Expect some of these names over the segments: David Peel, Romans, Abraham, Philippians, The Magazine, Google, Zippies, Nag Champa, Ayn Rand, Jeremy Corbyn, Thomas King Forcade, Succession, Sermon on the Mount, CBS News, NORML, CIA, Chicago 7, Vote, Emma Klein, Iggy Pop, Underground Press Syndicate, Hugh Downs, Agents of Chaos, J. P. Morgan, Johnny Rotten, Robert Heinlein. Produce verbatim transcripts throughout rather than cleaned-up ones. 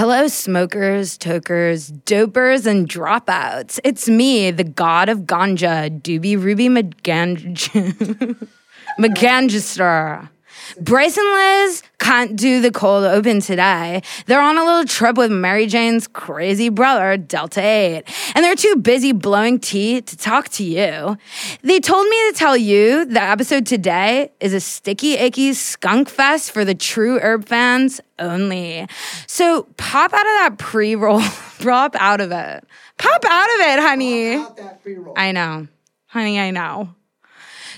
Hello, smokers, tokers, dopers, and dropouts. It's me, the god of ganja, Doobie Ruby McGang- McGangister. Bryce and Liz can't do the cold open today. They're on a little trip with Mary Jane's crazy brother, Delta eight, and they're too busy blowing tea to talk to you. They told me to tell you the episode today is a sticky, icky skunk fest for the true herb fans only. So pop out of that pre-roll. Pop out of it. Pop out of it, honey. Pop out that pre-roll. I know. Honey, I know.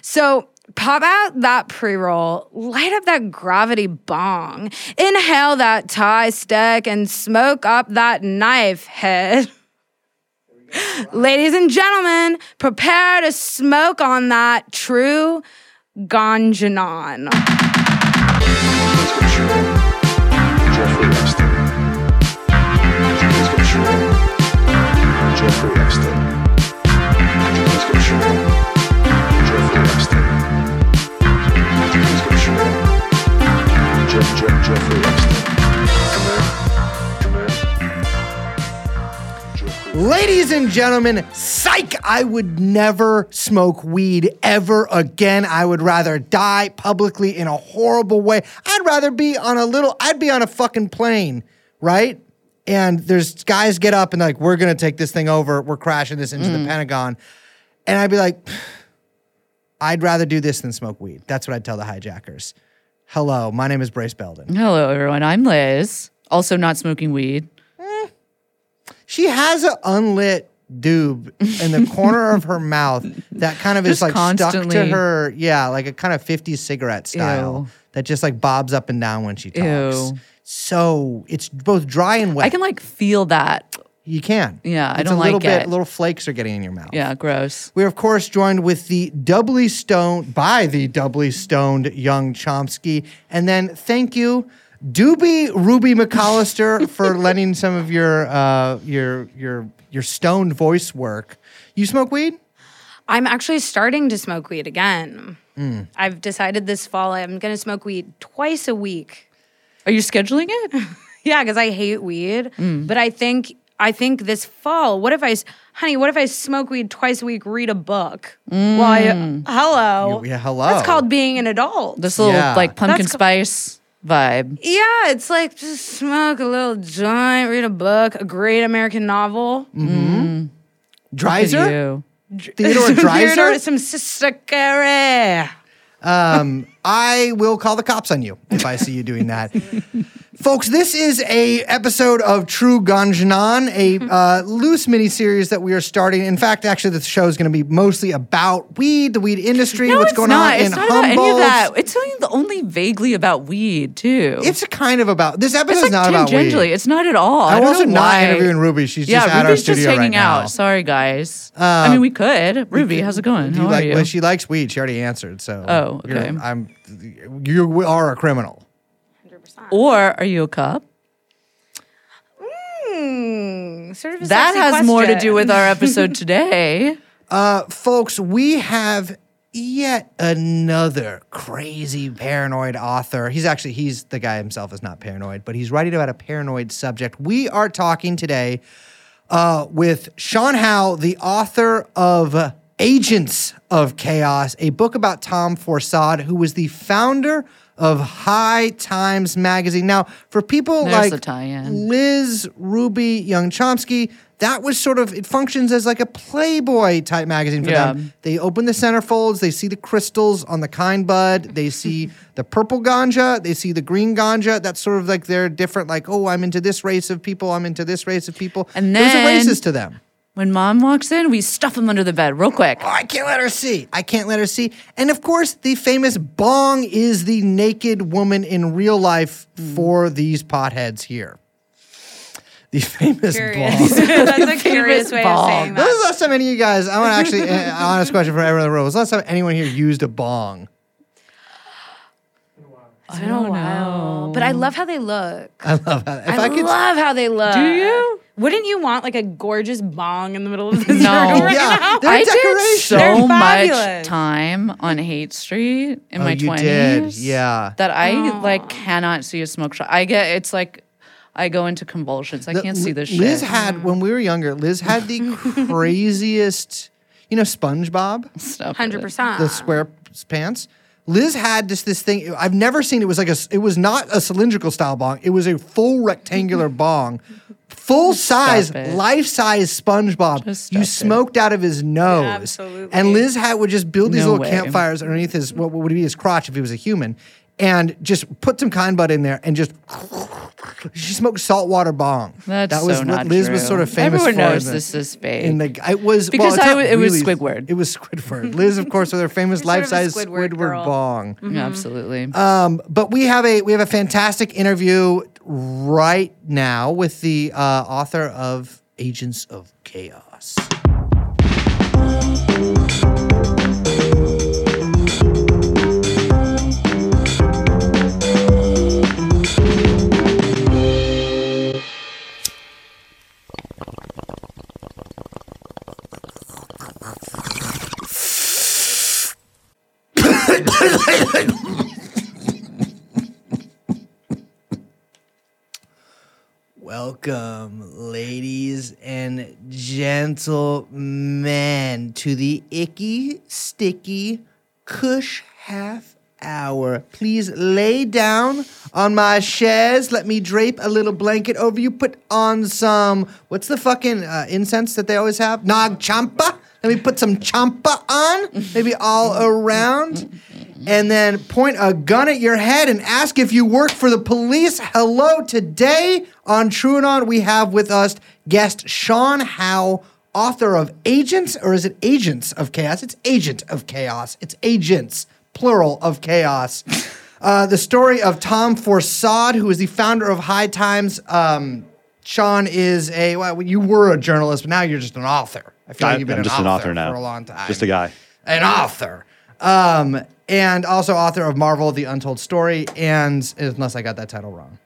So pop out that pre-roll, light up that gravity bong, inhale that tie stick, and smoke up that knife head. Wow. Ladies and gentlemen, prepare to smoke on that true ganjanon. Jeffrey Epstein. Jeffrey Epstein. Jeffrey Epstein. Jeff, Jeff, Jeffrey Epstein. Come here. Come here. Jeffrey. Ladies and gentlemen, psych! I would never smoke weed ever again. I would rather die publicly in a horrible way. I'd rather be on a little, I'd be on a fucking plane, right? And there's guys get up and like, we're going to take this thing over. We're crashing this into mm. the Pentagon. And I'd be like, I'd rather do this than smoke weed. That's what I'd tell the hijackers. Hello, my name is Bryce Belden. Hello, everyone. I'm Liz, also not smoking weed. Eh. She has an unlit doob in the corner of her mouth that kind of just is like constantly stuck to her. Yeah, like a kind of fifties cigarette style. Ew. That just like bobs up and down when she talks. Ew. So it's both dry and wet. I can like feel that. You can. Yeah, it's I don't a little like bit, it. Little flakes are getting in your mouth. Yeah, gross. We're, of course, joined with the doubly stoned, by the doubly stoned young Chomsky. And then thank you, Doobie Ruby McAllister, for lending some of your, uh, your, your, your stoned voice work. You smoke weed? I'm actually starting to smoke weed again. Mm. I've decided this fall I'm going to smoke weed twice a week. Are you scheduling it? Yeah, because I hate weed. Mm. But I think... I think this fall, what if I, honey, what if I smoke weed twice a week, read a book? Mm. While I, hello. Yeah, hello. That's called being an adult. This little, yeah. like, pumpkin That's spice co- vibe. Yeah, it's like, just smoke a little joint, read a book, a great American novel. Mm-hmm. Dreiser? Theodore Dreiser? Theodore, some Sister Carrie. Um, I will call the cops on you if I see you doing that. Folks, this is a episode of True Ganjanon, a uh, loose mini-series that we are starting. In fact, actually, the show is going to be mostly about weed, the weed industry, no, what's going not. on it's in Humboldt. No, it's not about any of that. It's only, only vaguely about weed, too. It's kind of about... This episode like is not about weed. It's not at all. I'm also not interviewing Ruby. She's yeah, just Ruby's at our studio right now. Yeah, Ruby's just hanging out. Sorry, guys. Um, I mean, we could. Ruby, how's it going? How like, are you? Well, she likes weed. She already answered, so... Oh, okay. I'm, you are a criminal. Or are you a cop? Mm, sort of a that has question. More to do with our episode today. Uh, folks, we have yet another crazy paranoid author. He's actually, he's the guy himself is not paranoid, but he's writing about a paranoid subject. We are talking today uh, with Sean Howe, the author of Agents of Chaos, a book about Tom Forcade, who was the founder of High Times magazine. Now, for people There's like Liz, Ruby, Young Chomsky, that was sort of, it functions as like a Playboy type magazine for yeah. them. They open the centerfolds, they see the crystals on the kind bud, they see the purple ganja, they see the green ganja. That's sort of like they're different, like, oh, I'm into this race of people, I'm into this race of people. And then, those are races to them. When mom walks in, we stuff him under the bed real quick. Oh, I can't let her see. I can't let her see. And, of course, the famous bong is the naked woman in real life mm. for these potheads here. The famous curious. Bong. That's a curious way bong. Of saying that. When was the last time any of you guys, I want to actually, an honest question for everyone in the room. Was the last time anyone here used a bong? I don't know. But I love how they look. I love how, if I I could, love how they look. Do you? Wouldn't you want like a gorgeous bong in the middle of this no. room right yeah. now? They're I did so much time on Haight Street in oh, my you twenties. Did. Yeah. That I oh. like cannot see a smoke shop. I get it's like I go into convulsions. I can't the, see this shit. Liz had, when we were younger, Liz had the craziest, you know, SpongeBob? Stop one hundred percent. It. The square pants. Liz had this this thing. I've never seen it. It was like a, it was not a cylindrical style bong. It was a full rectangular bong. Full size, life size SpongeBob. You smoked it. Out of his nose. Yeah, absolutely. And Liz had would just build these no little way. campfires underneath his, what would be his crotch if he was a human, and just put some cotton bud in there and just, she smoked saltwater bong. That's that was so not Liz true. was sort of famous Everyone for. Everyone knows the, this is fake. In the, it was, because well, I, it really, was Squidward. It was Squidward. Liz, of course, with her famous life-size sort of Squidward, Squidward bong. Mm-hmm. Yeah, absolutely. Um, but we have a we have a fantastic interview right now with the uh, author of Agents of Chaos. Welcome, ladies and gentlemen, to the icky, sticky, cush half hour. Please lay down on my chaise. Let me drape a little blanket over you. Put on some, what's the fucking uh, incense that they always have? Nag Champa. Let me put some Champa on, maybe all around. And then point a gun at your head and ask if you work for the police. Hello, today on True and On, we have with us guest Sean Howe, author of Agents, or is it Agents of Chaos? It's Agent of Chaos. It's Agents, plural of Chaos. Uh, the story of Tom Forcade, who is the founder of High Times. Um, Sean is a, well, you were a journalist, but now you're just an author. I feel like you've been I'm an, just author an author now. For a long time. Just a guy. An author. Um, and also author of Marvel, The Untold Story, and unless I got that title wrong.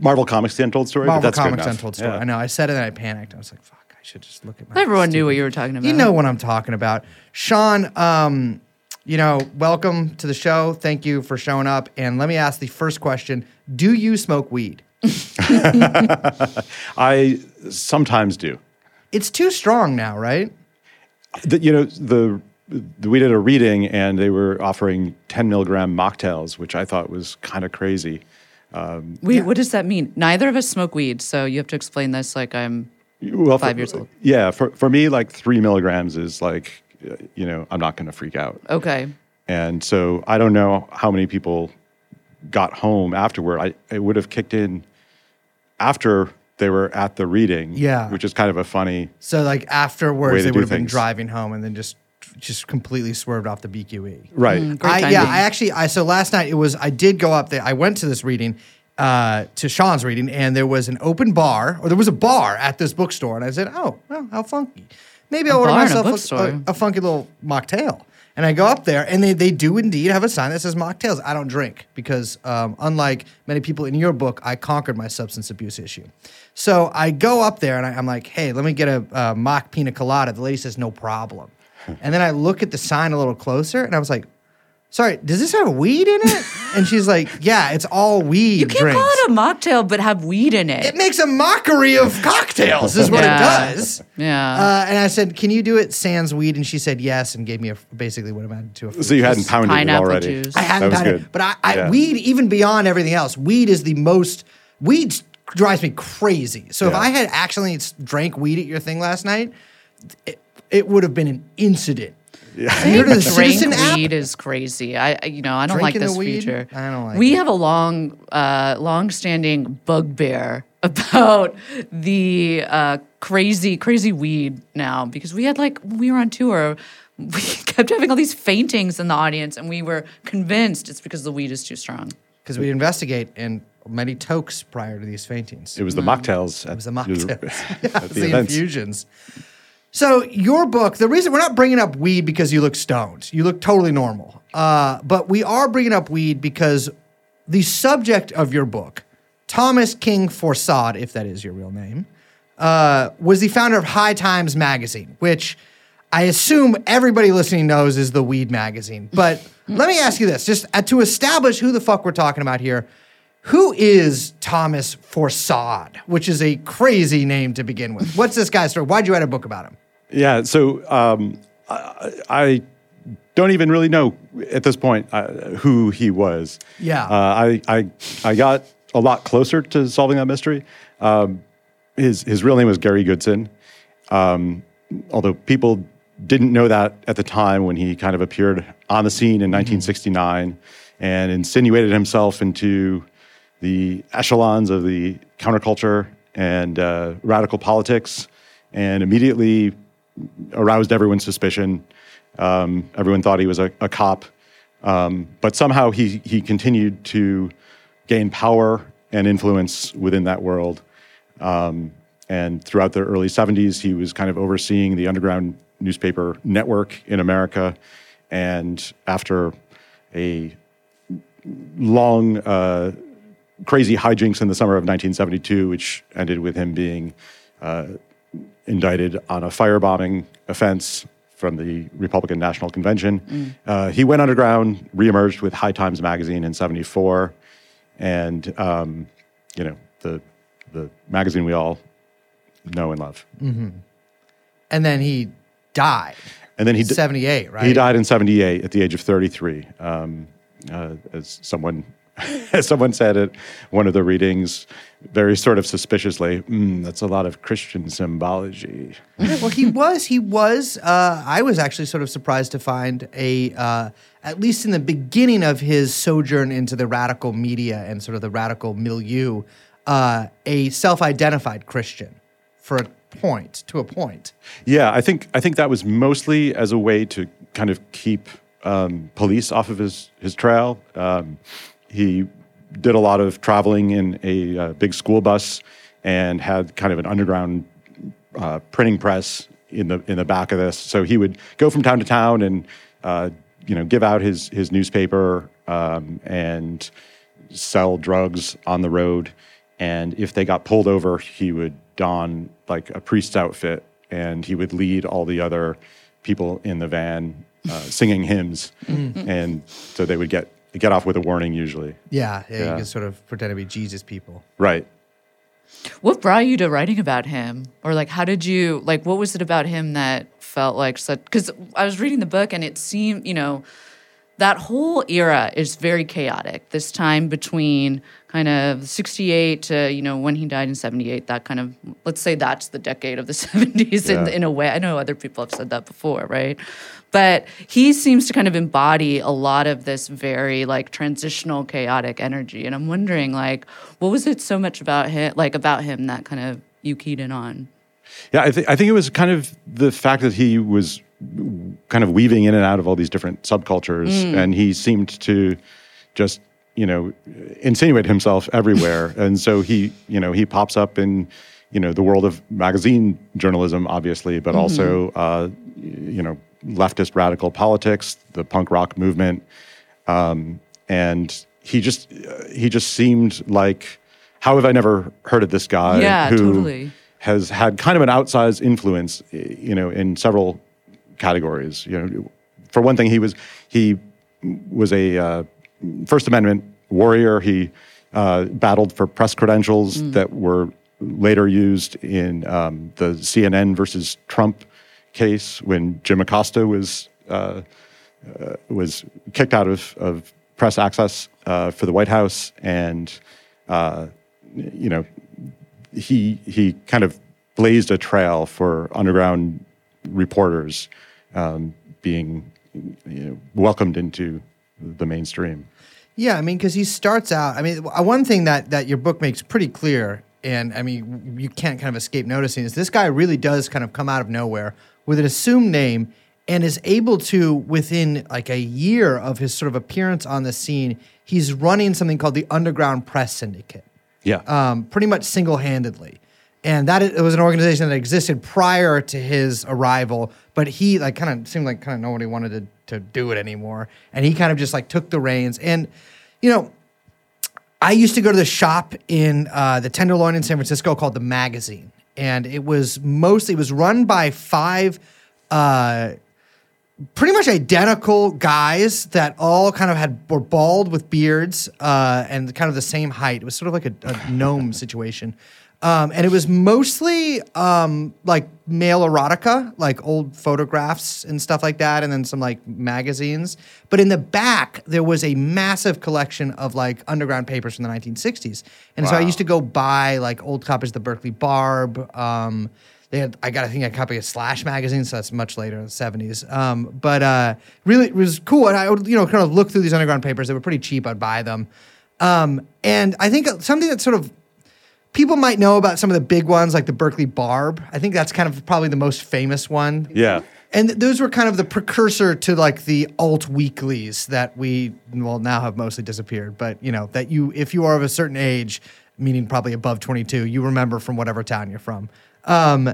Marvel Comics, The Untold Story? Marvel but that's Comics, The Untold Story. Yeah. I know. I said it and I panicked. I was like, fuck, I should just look at my... Everyone knew what you were talking about. You know what I'm talking about. Sean, um, you know, welcome to the show. Thank you for showing up. And let me ask the first question. Do you smoke weed? I sometimes do. It's too strong now, right? The, you know, the... We did a reading, and they were offering ten milligram mocktails, which I thought was kind of crazy. Um, Wait, yeah. What does that mean? Neither of us smoke weed, so you have to explain this like I'm well, five for, years old. Yeah, for, for me, like three milligrams is like, you know, I'm not going to freak out. Okay. And so I don't know how many people got home afterward. I, it would have kicked in after... They were at the reading, yeah. Which is kind of a funny. So, like afterwards, they would have things. been driving home and then just, just completely swerved off the B Q E. Right. Mm, I, yeah. I actually. I so last night it was. I did go up there. I went to this reading, uh, to Sean's reading, and there was an open bar, or there was a bar at this bookstore, and I said, "Oh, well, how funky! Maybe I'll order myself a, a, a funky little mocktail." And I go up there, and they, they do indeed have a sign that says mocktails. I don't drink because um, unlike many people in your book, I conquered my substance abuse issue. So I go up there, and I, I'm like, hey, let me get a uh, mock pina colada. The lady says, no problem. And then I look at the sign a little closer, and I was like, sorry, does this have weed in it? And she's like, yeah, it's all weed. You can't drinks. call it a mocktail but have weed in it. It makes a mockery of cocktails is what yeah. it does. Yeah. Uh, and I said, can you do it sans weed? And she said yes and gave me a, basically what amounted to a fruit. So you hadn't pounded it already. Juice. I hadn't pounded it. But I, I yeah. weed, even beyond everything else, weed is the most – weed drives me crazy. So yeah. if I had actually drank weed at your thing last night, it, it would have been an incident. Yeah. The Citizen weed app? Is crazy. I, you know, I don't Drinking like this feature. I don't like. We it. have a long, uh, long-standing bugbear about the uh, crazy, crazy weed now because we had like when we were on tour, we kept having all these faintings in the audience, and we were convinced it's because the weed is too strong. Because we investigate and. Many tokes prior to these faintings. It was the mm. mocktails. It was the mocktails. yeah, it was the, the infusions. So your book, the reason we're not bringing up weed because you look stoned. You look totally normal. Uh, but we are bringing up weed because the subject of your book, Thomas King Forcade, if that is your real name, uh, was the founder of High Times magazine, which I assume everybody listening knows is the weed magazine. But let me ask you this, just to establish who the fuck we're talking about here. Who is Thomas Forcade, which is a crazy name to begin with? What's this guy's story? Why'd you write a book about him? Yeah, so um, I, I don't even really know at this point uh, who he was. Yeah. Uh, I, I I got a lot closer to solving that mystery. Um, his his real name was Gary Goodson, um, although people didn't know that at the time when he kind of appeared on the scene in nineteen sixty-nine mm-hmm. and insinuated himself into the echelons of the counterculture and uh, radical politics, and immediately aroused everyone's suspicion. Um, everyone thought he was a, a cop, um, but somehow he he continued to gain power and influence within that world. Um, and throughout the early seventies, he was kind of overseeing the underground newspaper network in America. And after a long, uh, crazy hijinks in the summer of nineteen seventy-two, which ended with him being uh, indicted on a firebombing offense from the Republican National Convention. Mm. Uh, he went underground, reemerged with High Times magazine in seventy-four, and um, you know the the magazine we all know and love. Mm-hmm. And then he died. And then he di- seventy-eight, right? He died in seventy-eight at the age of thirty-three. Um, uh, as someone. As someone said at one of the readings, very sort of suspiciously, mm, that's a lot of Christian symbology. Well, he was, he was, uh, I was actually sort of surprised to find a, uh, at least in the beginning of his sojourn into the radical media and sort of the radical milieu, uh, a self-identified Christian for a point, to a point. Yeah, I think, I think that was mostly as a way to kind of keep um, police off of his, his trail. Um He did a lot of traveling in a uh, big school bus and had kind of an underground uh, printing press in the in the back of this. So he would go from town to town and uh, you know give out his his newspaper um, and sell drugs on the road. And if they got pulled over, he would don like a priest's outfit and he would lead all the other people in the van uh, singing hymns, mm-hmm. and so they would get. They get off with a warning usually. Yeah, yeah, yeah, you can sort of pretend to be Jesus people. Right. What brought you to writing about him? Or like how did you, like what was it about him that felt like such, because I was reading the book and it seemed, you know, that whole era is very chaotic. This time between kind of sixty-eight to, you know, when he died in seventy-eight, that kind of, let's say that's the decade of the seventies yeah. in, in a way. I know other people have said that before, right? But he seems to kind of embody a lot of this very, like, transitional chaotic energy. And I'm wondering, like, what was it so much about him, like, about him that kind of you keyed in on? Yeah, I, th- I think it was kind of the fact that he was kind of weaving in and out of all these different subcultures, mm. and he seemed to just, you know, insinuate himself everywhere. And so he, you know, he pops up in, you know, the world of magazine journalism, obviously, but mm-hmm. also, uh, you know, leftist radical politics, the punk rock movement, um, and he just he just seemed like, how have I never heard of this guy? Yeah, who totally. Has had kind of an outsized influence, you know, in several categories. You know, for one thing, he was he was a uh, First Amendment warrior. He uh, battled for press credentials mm. that were later used in um, the C N N versus Trump case when Jim Acosta was uh, uh, was kicked out of, of press access uh, for the White House, and uh, you know he he kind of blazed a trail for underground reporters um, being you know, welcomed into the mainstream. Yeah, I mean, because he starts out, I mean, one thing that, that your book makes pretty clear, and I mean, you can't kind of escape noticing, is this guy really does kind of come out of nowhere with an assumed name and is able to, within like a year of his sort of appearance on the scene, he's running something called the Underground Press Syndicate. Yeah. Um, pretty much single-handedly. And that it was an organization that existed prior to his arrival, but he like kind of seemed like kind of nobody wanted to, to do it anymore. And he kind of just like took the reins. And, you know, I used to go to the shop in uh, the Tenderloin in San Francisco called The Magazine. And it was mostly, it was run by five uh, pretty much identical guys that all kind of had were bald with beards uh, and kind of the same height. It was sort of like a, a gnome situation. Um, and it was mostly um, like male erotica, like old photographs and stuff like that, and then some like magazines. But in the back, there was a massive collection of like underground papers from the nineteen sixties. And wow. so I used to go buy like old copies of the Berkeley Barb. Um, they had, I got, I think, a copy of Slash magazine, so that's much later in the seventies. Um, but uh, really, it was cool. And I would, you know, kind of look through these underground papers. They were pretty cheap. I'd buy them. Um, and I think something that sort of people might know about some of the big ones, like the Berkeley Barb. I think that's kind of probably the most famous one. Yeah. And th- those were kind of the precursor to, like, the alt-weeklies that we, well, now have mostly disappeared. But, you know, that you, if you are of a certain age, meaning probably above twenty-two, you remember from whatever town you're from. Um,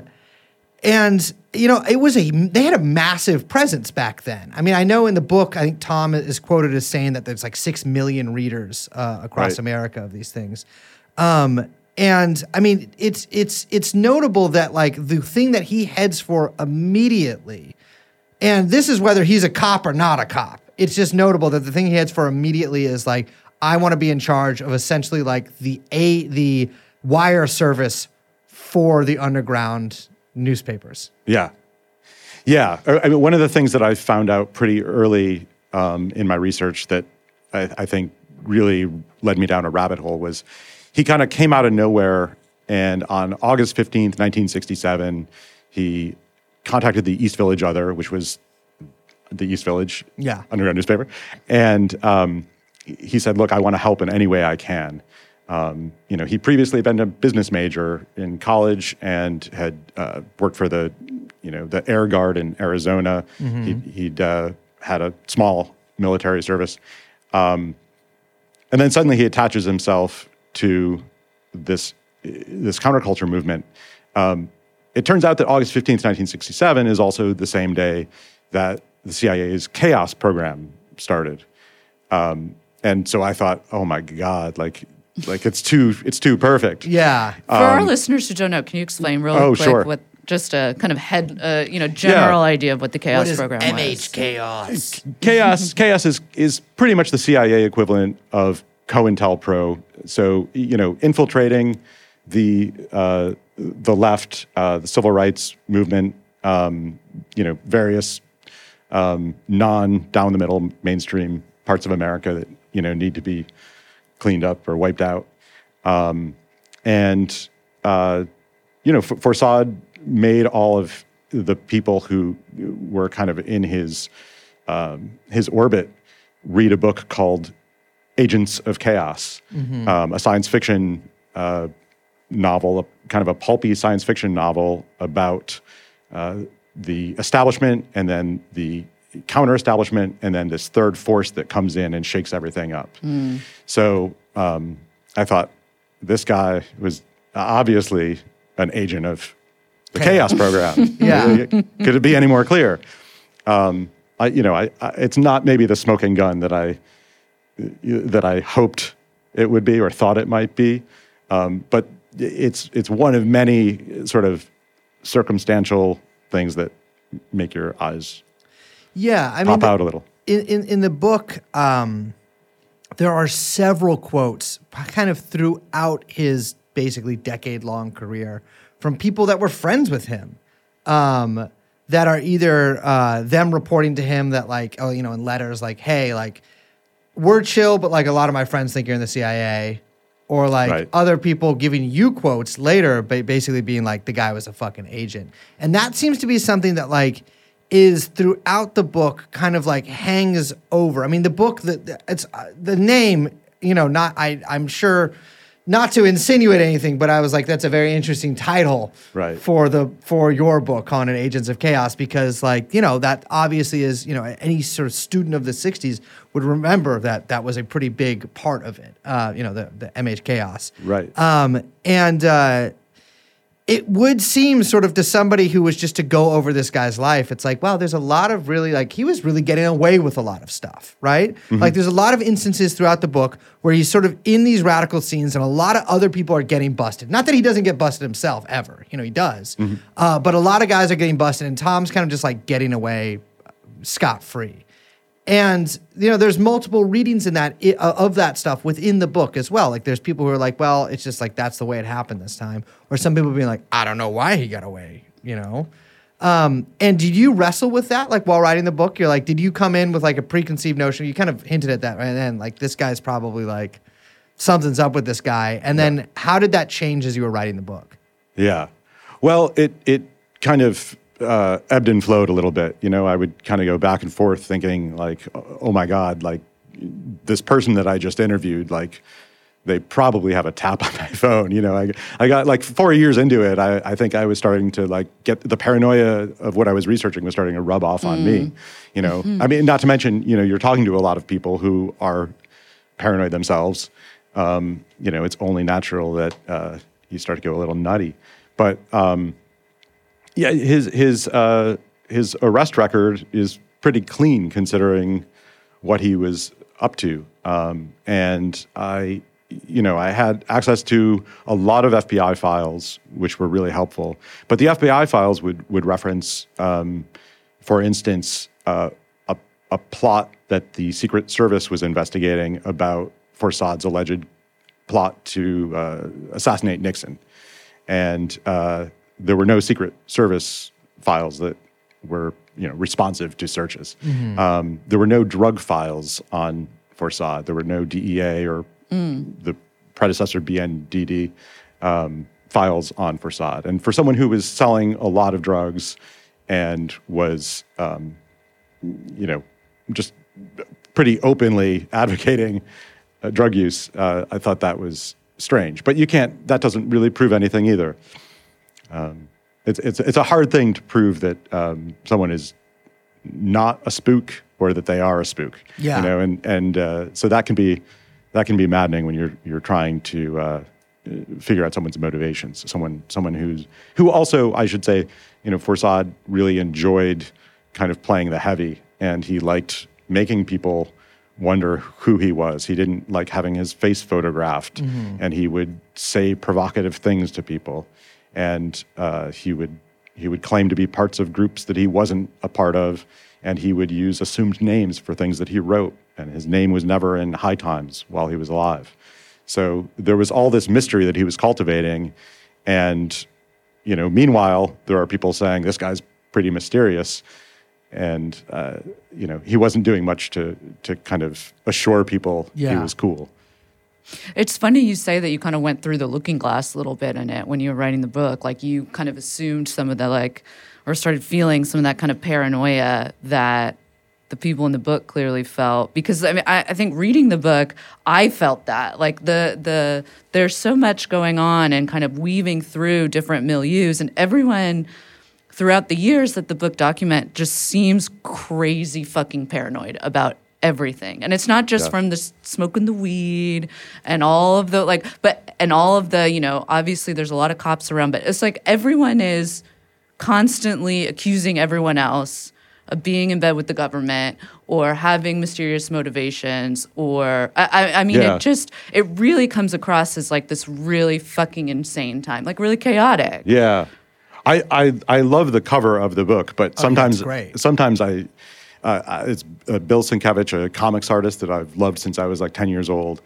and, you know, it was a, they had a massive presence back then. I mean, I know in the book, I think Tom is quoted as saying that there's, like, six million readers uh, across right. America of these things. Um And I mean, it's it's it's notable that like the thing that he heads for immediately, and this is whether he's a cop or not a cop. It's just notable that the thing he heads for immediately is like, I want to be in charge of essentially like the a the wire service for the underground newspapers. Yeah, yeah. I mean, one of the things that I found out pretty early um, in my research that I, I think really led me down a rabbit hole was, he kind of came out of nowhere, and on August fifteenth, nineteen sixty-seven, he contacted the East Village Other, which was the East Village yeah. underground newspaper, and um, he said, look, I want to help in any way I can. Um, you know, he previously had been a business major in college and had uh, worked for the, you know, the Air Guard in Arizona. Mm-hmm. He'd, he'd uh, had a small military service. Um, and then suddenly he attaches himself to this this counterculture movement. Um, it turns out that August fifteenth, nineteen sixty-seven is also the same day that the C I A's Chaos program started. Um, and so I thought, oh my God, like like it's too it's too perfect. Yeah. Um, For our listeners who don't know, can you explain really oh, quick sure. what just a kind of head, uh, you know, general yeah. idea of what the Chaos what program M H was? Chaos. Chaos Chaos is is pretty much the C I A equivalent of COINTELPRO, so you know, infiltrating the uh, the left, uh, the civil rights movement, um, you know, various um, non down the middle mainstream parts of America that you know need to be cleaned up or wiped out, um, and uh, you know, F- Forcade made all of the people who were kind of in his um, his orbit read a book called Agents of Chaos, mm-hmm. um, a science fiction uh, novel, a, kind of a pulpy science fiction novel about uh, the establishment and then the counter-establishment and then this third force that comes in and shakes everything up. Mm. So um, I thought this guy was obviously an agent of the Chaos, Chaos program. Yeah. Could it be any more clear? Um, I, you know, I, I, it's not maybe the smoking gun that I... that I hoped it would be or thought it might be. Um, but it's it's one of many sort of circumstantial things that make your eyes yeah, I pop mean, out the, a little. In, in, in the book, um, there are several quotes kind of throughout his basically decade-long career from people that were friends with him. Um, that are either uh, them reporting to him that like, oh, you know, in letters like, hey, like, we're chill, but like a lot of my friends think you're in the C I A, or like right. other people giving you quotes later, but basically being like the guy was a fucking agent. And that seems to be something that like is throughout the book kind of like hangs over. I mean, the book that it's uh, the name, you know, not, I, I'm sure not to insinuate anything, but I was like, that's a very interesting title right. for the, for your book on an Agents of Chaos, because like, you know, that obviously is, you know, any sort of student of the sixties would remember that that was a pretty big part of it. Uh, you know, the, the M H Chaos. Right. Um, and uh, it would seem sort of to somebody who was just to go over this guy's life, it's like, wow, there's a lot of really like, he was really getting away with a lot of stuff, right? Mm-hmm. Like there's a lot of instances throughout the book where he's sort of in these radical scenes and a lot of other people are getting busted. Not that he doesn't get busted himself ever, you know, he does. Mm-hmm. Uh, but a lot of guys are getting busted and Tom's kind of just like getting away scot-free. And, you know, there's multiple readings in that uh, of that stuff within the book as well. Like, there's people who are like, well, it's just like, that's the way it happened this time. Or some people being like, I don't know why he got away, you know? Um, and did you wrestle with that? Like, while writing the book, you're like, did you come in with like a preconceived notion? You kind of hinted at that right then. Like, this guy's probably like, something's up with this guy. And then yeah. How did that change as you were writing the book? Yeah. Well, it, it kind of... Uh, ebbed and flowed a little bit. You know, I would kind of go back and forth thinking like, oh my God, like this person that I just interviewed, like they probably have a tap on my phone. You know, I I got like four years into it, I, I think I was starting to like get the paranoia of what I was researching was starting to rub off on mm. me. You know, mm-hmm. I mean, not to mention, you know, you're talking to a lot of people who are paranoid themselves. Um, you know, it's only natural that uh, you start to go a little nutty. But, um, yeah, his his uh, his arrest record is pretty clean considering what he was up to, um, and I, you know, I had access to a lot of F B I files, which were really helpful. But the F B I files would would reference, um, for instance, uh, a a plot that the Secret Service was investigating about Forcade's alleged plot to uh, assassinate Nixon, and. Uh, There were no Secret Service files that were, you know, responsive to searches. Mm-hmm. Um, there were no drug files on Forcade. There were no D E A or mm. the predecessor B N D D um, files on Forcade. And for someone who was selling a lot of drugs and was, um, you know, just pretty openly advocating uh, drug use, uh, I thought that was strange. But you can't. That doesn't really prove anything either. Um, it's it's it's a hard thing to prove that um, someone is not a spook or that they are a spook. Yeah. You know, and and uh, so that can be that can be maddening when you're you're trying to uh, figure out someone's motivations. Someone someone who's who also I should say, you know, Forcade really enjoyed kind of playing the heavy, and he liked making people wonder who he was. He didn't like having his face photographed, mm-hmm. and he would say provocative things to people. And uh, he would he would claim to be parts of groups that he wasn't a part of, and he would use assumed names for things that he wrote. And his name was never in High Times while he was alive. So there was all this mystery that he was cultivating, and you know, meanwhile there are people saying this guy's pretty mysterious, and uh, you know he wasn't doing much to to kind of assure people yeah. he was cool. It's funny you say that you kind of went through the looking glass a little bit in it when you were writing the book. Like, you kind of assumed some of the, like, or started feeling some of that kind of paranoia that the people in the book clearly felt. Because, I mean, I, I think reading the book, I felt that. Like, the the there's so much going on and kind of weaving through different milieus. And everyone throughout the years that the book document just seems crazy fucking paranoid about everything. And it's not just yeah. from the smoking the weed and all of the like, but and all of the, you know, obviously there's a lot of cops around, but it's like everyone is constantly accusing everyone else of being in bed with the government or having mysterious motivations or, I, I mean, yeah. it just, it really comes across as like this really fucking insane time, like really chaotic. Yeah. I, I, I love the cover of the book, but oh, sometimes, sometimes I, Uh, it's uh, Bill Sienkiewicz, a comics artist that I've loved since I was like ten years old.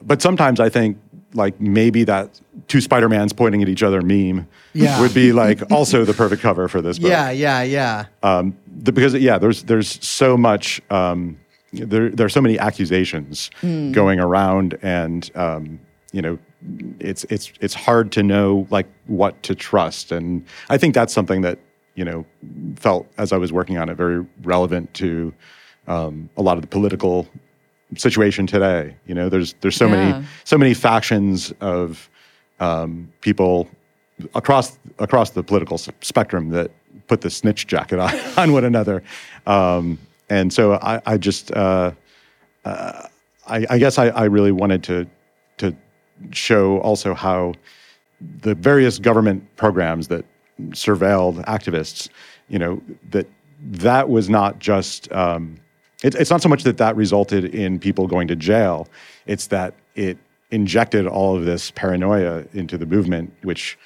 But sometimes I think like maybe that two Spider-Mans pointing at each other meme yeah. would be like also the perfect cover for this book. Yeah, yeah, yeah. Um, the, because yeah, there's there's so much um, there there are so many accusations mm. going around, and um, you know it's it's it's hard to know like what to trust, and I think that's something that. You know, felt as I was working on it very relevant to um, a lot of the political situation today. You know, there's there's so yeah. many so many factions of um, people across across the political spectrum that put the snitch jacket on, on one another, um, and so I, I just uh, uh, I, I guess I, I really wanted to to show also how the various government programs that. Surveilled activists, you know, that that was not just, um, it, it's not so much that that resulted in people going to jail, it's that it injected all of this paranoia into the movement, which,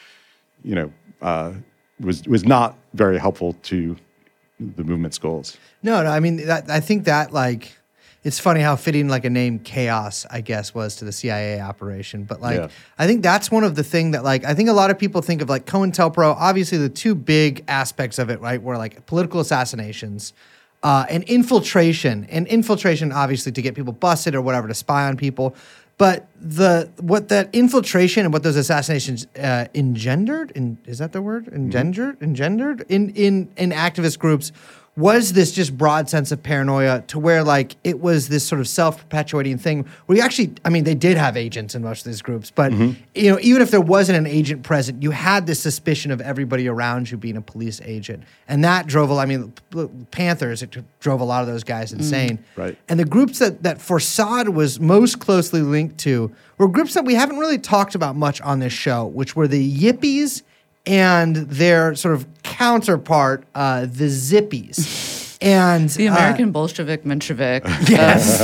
you know, uh, was was not very helpful to the movement's goals. No, no, I mean, that, I think that, like, it's funny how fitting, like, a name Chaos, I guess, was to the C I A operation. But, like, yeah. I think that's one of the thing that, like, I think a lot of people think of, like, COINTELPRO, obviously the two big aspects of it, right, were, like, political assassinations uh, and infiltration. And infiltration, obviously, to get people busted or whatever, to spy on people. But the what that infiltration and what those assassinations uh, engendered, in, is that the word? Engendered? Mm-hmm. Engendered? In, in, in activist groups was this just broad sense of paranoia to where, like, it was this sort of self-perpetuating thing where you actually, I mean, they did have agents in most of these groups, but, mm-hmm. you know, even if there wasn't an agent present, you had this suspicion of everybody around you being a police agent. And that drove, I mean, Panthers, it drove a lot of those guys insane. Mm. Right. And the groups that, that Forcade was most closely linked to were groups that we haven't really talked about much on this show, which were the Yippies and their sort of counterpart, uh, the Zippies. And the American uh, Bolshevik Menshevik. Yes.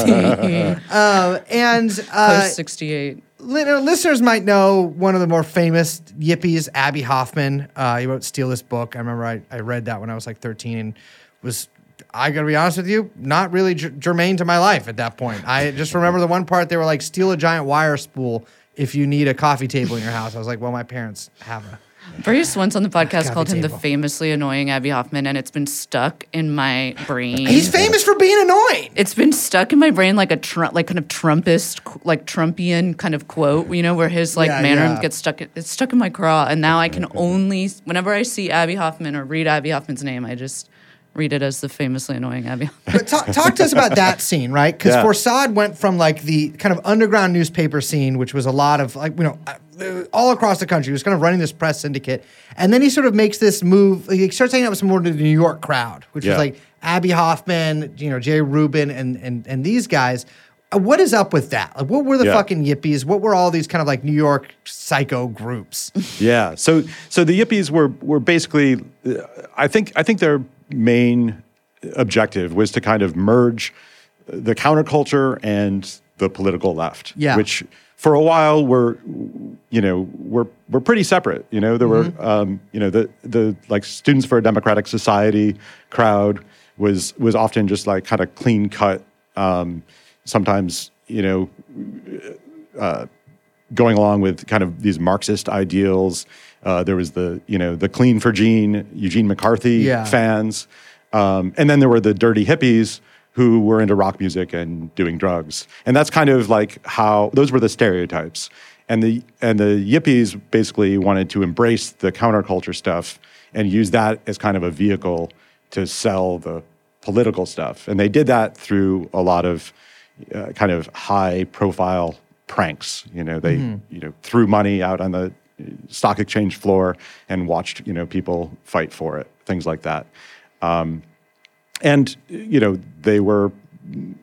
uh, and uh, post sixty-eight. Li- listeners might know one of the more famous Yippies, Abbie Hoffman. Uh, he wrote Steal This Book. I remember I, I read that when I was like thirteen and was, I gotta be honest with you, not really g- germane to my life at that point. I just remember the one part they were like, steal a giant wire spool if you need a coffee table in your house. I was like, well, my parents have a... Bruce once on the podcast Coffee called him table. The famously annoying Abbie Hoffman, and it's been stuck in my brain. He's famous for being annoying. It's been stuck in my brain like a tr- like kind of Trumpist, like Trumpian kind of quote, you know, where his like yeah, manner yeah. gets stuck. It's stuck in my craw, and now I can only, whenever I see Abbie Hoffman or read Abbie Hoffman's name, I just read it as the famously annoying Abbie. But talk, talk to us about that scene, right? Because yeah. Forcade went from like the kind of underground newspaper scene, which was a lot of like, you know, all across the country. He was kind of running this press syndicate. And then he sort of makes this move. He starts hanging out with some more of the New York crowd, which yeah. was like Abbie Hoffman, you know, Jerry Rubin, and and and these guys. What is up with that? Like, what were the yeah. fucking Yippies? What were all these kind of like New York psycho groups? yeah. So so the Yippies were were basically, I think I think they're main objective was to kind of merge the counterculture and the political left, yeah. which for a while were, you know, were were pretty separate. You know, there mm-hmm. were, um, you know, the the like Students for a Democratic Society crowd was was often just like kind of clean cut. Um, sometimes, you know, uh, going along with kind of these Marxist ideals. Uh, there was the, you know, the Clean for Gene, Eugene McCarthy yeah. fans. Um, and then there were the dirty hippies who were into rock music and doing drugs. And that's kind of like how, those were the stereotypes. And the and the Yippies basically wanted to embrace the counterculture stuff and use that as kind of a vehicle to sell the political stuff. And they did that through a lot of uh, kind of high profile pranks. You know, they mm-hmm. you know threw money out on the stock exchange floor and watched, you know, people fight for it, things like that. Um, and, you know, they were,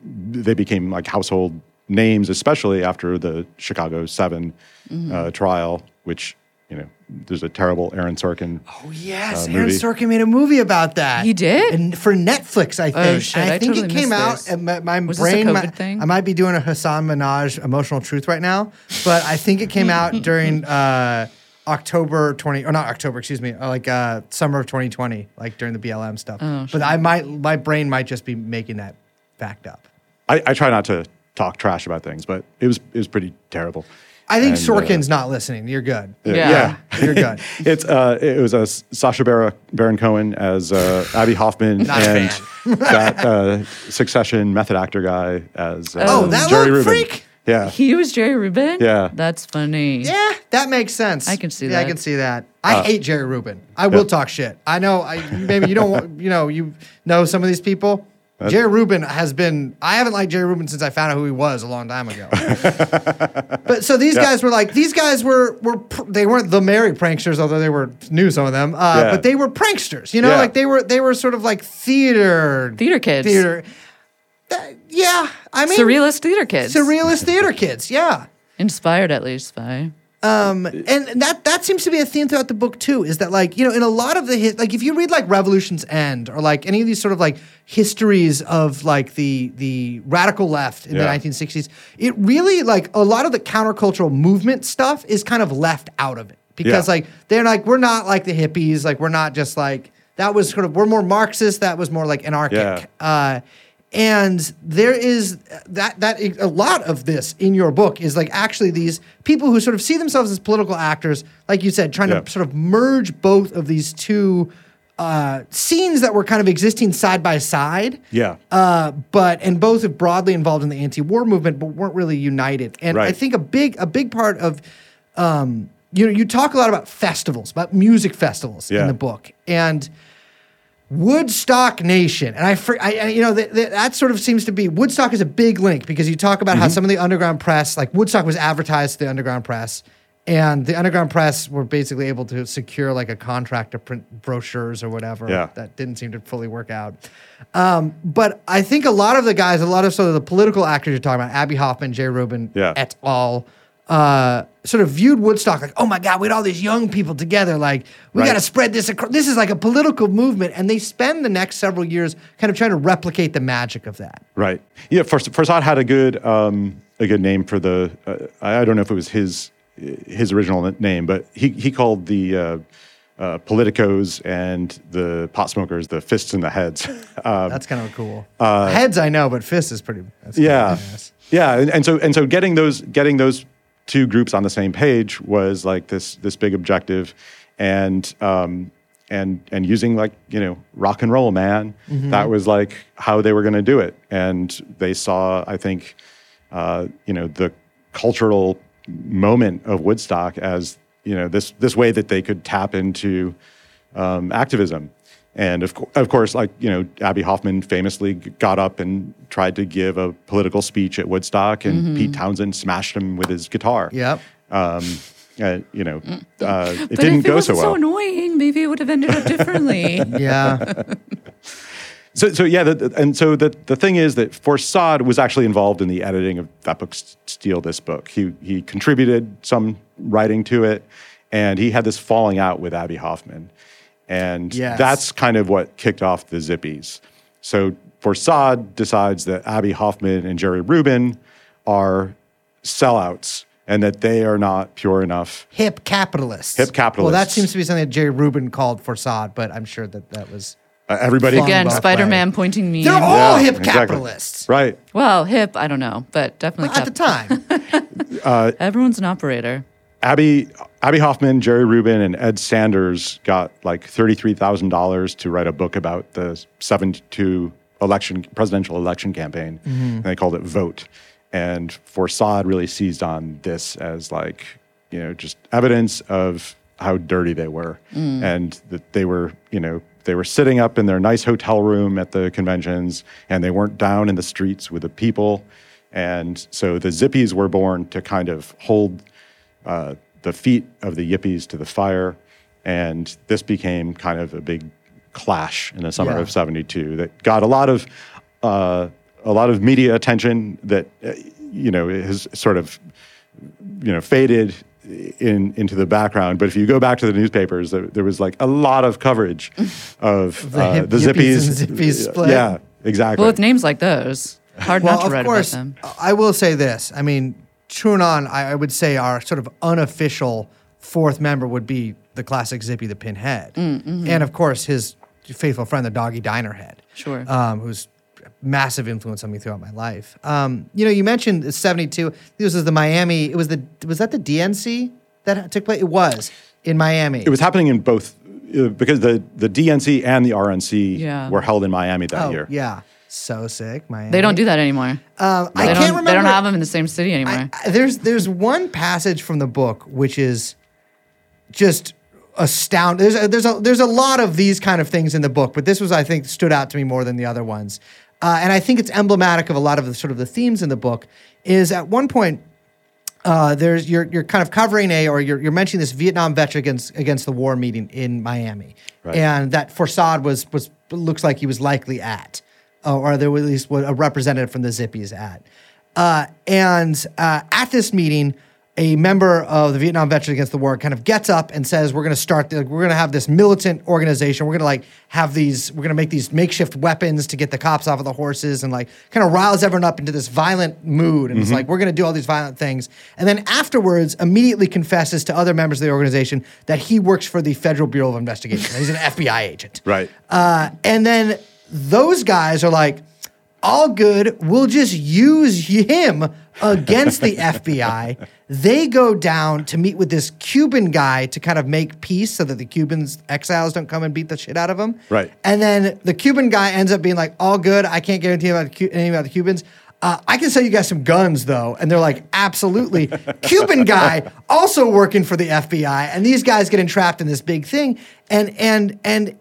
they became like household names, especially after the Chicago Seven mm-hmm. uh, trial, which, you know, there's a terrible Aaron Sorkin. Oh, yes. Uh, Aaron Sorkin made a movie about that. He did? And for Netflix, I think. Oh, shit, I, I think totally it came out. And my, my was brain, this a COVID my, thing? I might be doing a Hassan Minaj emotional truth right now, but I think it came out during uh, October twentieth, or not October, excuse me, like uh, summer of twenty twenty, like during the B L M stuff. Oh, but I might, my brain might just be making that fact up. I, I try not to talk trash about things, but it was it was pretty terrible. I think and, Sorkin's uh, not listening. You're good. Yeah. yeah. You're good. it's uh, It was uh, Sacha Baron Cohen as uh, Abbie Hoffman not and that uh, Succession method actor guy as uh, oh, that Jerry Rubin. Freak? Yeah. He was Jerry Rubin? Yeah. That's funny. Yeah, that makes sense. I can see yeah, that. I can see that. I uh, hate Jerry Rubin. I will yeah. talk shit. I know I, maybe you don't want, you know, you know some of these people. That's Jerry Rubin has been, I haven't liked Jerry Rubin since I found out who he was a long time ago. But so these yeah. guys were like, these guys were, were pr- they weren't the merry pranksters, although they were, knew some of them, uh, yeah. but they were pranksters, you know, yeah. like they were, they were sort of like theater. Theater kids. Theater. That, yeah. I mean. Surrealist theater kids. Surrealist theater kids. Yeah. Inspired at least by. Um, and that, that seems to be a theme throughout the book too, is that like, you know, in a lot of the, his, like if you read like Revolution's End or like any of these sort of like histories of like the, the radical left in yeah. the nineteen sixties, it really like a lot of the countercultural movement stuff is kind of left out of it because yeah. like, they're like, we're not like the hippies. Like we're not just like. That was sort of, we're more Marxist. That was more like anarchic. Yeah. Uh, and there is that, that a lot of this in your book is like actually these people who sort of see themselves as political actors, like you said, trying yeah. to sort of merge both of these two uh, scenes that were kind of existing side by side. Yeah. Uh, but, and both are broadly involved in the anti-war movement, but weren't really united. And right. I think a big, a big part of, um, you know, you talk a lot about festivals, about music festivals yeah. in the book, and Woodstock Nation. And I, I, I you know, th- th- that sort of seems to be, Woodstock is a big link, because you talk about mm-hmm. how some of the underground press, like Woodstock was advertised to the underground press, and the underground press were basically able to secure like a contract to print brochures or whatever. Yeah. That didn't seem to fully work out. Um, but I think a lot of the guys, a lot of sort of the political actors you're talking about, Abbie Hoffman, Jerry Rubin, yeah. et al., Uh, sort of viewed Woodstock like, oh my God, we had all these young people together. Like, we right. got to spread this across. This is like a political movement. And they spend the next several years kind of trying to replicate the magic of that. Right. Yeah. Forsyth had a good um, a good name for the. Uh, I don't know if it was his his original name, but he he called the uh, uh, politicos and the pot smokers the fists in the heads. um, that's kind of cool. Uh, heads, I know, but fists is pretty. That's yeah. Nice. Yeah, and, and so and so getting those getting those. two groups on the same page was like this this big objective, and um, and and using like you know rock and roll, man, mm-hmm. that was like how they were going to do it. And they saw, I think, uh, you know, the cultural moment of Woodstock as you know this this way that they could tap into um, activism. And of, co- of course, like you know, Abbie Hoffman famously got up and tried to give a political speech at Woodstock, and mm-hmm. Pete Townsend smashed him with his guitar. Yep. Um, uh, you know, uh, it but didn't if it go wasn't so well. So annoying. Maybe it would have ended up differently. yeah. so, so yeah, the, and so the the thing is that Forcade was actually involved in the editing of that book, Steal This Book. He he contributed some writing to it, and he had this falling out with Abbie Hoffman. And yes. that's kind of what kicked off the Zippies. So Forcade decides that Abbie Hoffman and Jerry Rubin are sellouts and that they are not pure enough. Hip capitalists. Hip capitalists. Well, that seems to be something that Jerry Rubin called Forcade, but I'm sure that that was... Uh, everybody Again, Spider-Man by. pointing me. They're in. all yeah, hip exactly. capitalists. Right. Well, hip, I don't know, but definitely... Well, cap- at the time. uh, Everyone's an operator. Abbie, Abbie Hoffman, Jerry Rubin, and Ed Sanders got like thirty-three thousand dollars to write a book about the seventy-two election, presidential election campaign, mm-hmm. and they called it Vote. And Forcade really seized on this as like, you know, just evidence of how dirty they were, mm. and that they were, you know, they were sitting up in their nice hotel room at the conventions, and they weren't down in the streets with the people. And so the Zippies were born to kind of hold Uh, the feet of the Yippies to the fire, and this became kind of a big clash in the summer yeah. of seventy-two that got a lot of uh, a lot of media attention that uh, you know has sort of you know faded in into the background. But if you go back to the newspapers, there, there was like a lot of coverage of the, uh, hip, the Zippies, and Zippies split. Yeah, exactly. Well, with names like those, hard well, not to write course, about them. I will say this. I mean. True and on, I would say our sort of unofficial fourth member would be the classic Zippy the Pinhead. Mm, mm-hmm. And, of course, his faithful friend, the Doggy Diner Head. Sure. Um, who's a massive influence on me throughout my life. Um, you know, you mentioned seventy-two. This was the Miami. It was the was that the D N C that took place? It was in Miami. It was happening in both because the, the D N C and the R N C yeah. were held in Miami that oh, year. yeah. So sick, Miami. They don't do that anymore. Uh, no. I can't remember. They don't have them in the same city anymore. I, I, there's there's one passage from the book which is just astounding. There's a, there's a there's a lot of these kind of things in the book, but this was I think stood out to me more than the other ones, uh, and I think it's emblematic of a lot of the sort of the themes in the book. Is at one point uh, there's you're you're kind of covering a or you're you're mentioning this Vietnam veteran against, against the war meeting in Miami, right. and that Forcade was was looks like he was likely at. Uh, or there was at least a representative from the Zippies at. Uh, and uh, at this meeting, a member of the Vietnam Veterans Against the War kind of gets up and says, we're going to start, the, we're going to have this militant organization. We're going to like have these, we're going to make these makeshift weapons to get the cops off of the horses and like kind of riles everyone up into this violent mood. And mm-hmm. it's like, we're going to do all these violent things. And then afterwards, immediately confesses to other members of the organization that he works for the Federal Bureau of Investigation. He's an F B I agent. Right. Uh, and then those guys are like, all good. We'll just use him against the F B I. They go down to meet with this Cuban guy to kind of make peace so that the Cubans, exiles, don't come and beat the shit out of him. Right. And then the Cuban guy ends up being like, all good. I can't guarantee about the, anything about the Cubans. Uh, I can sell you guys some guns, though. And they're like, absolutely. Cuban guy also working for the F B I. And these guys get entrapped in this big thing. And, and, and,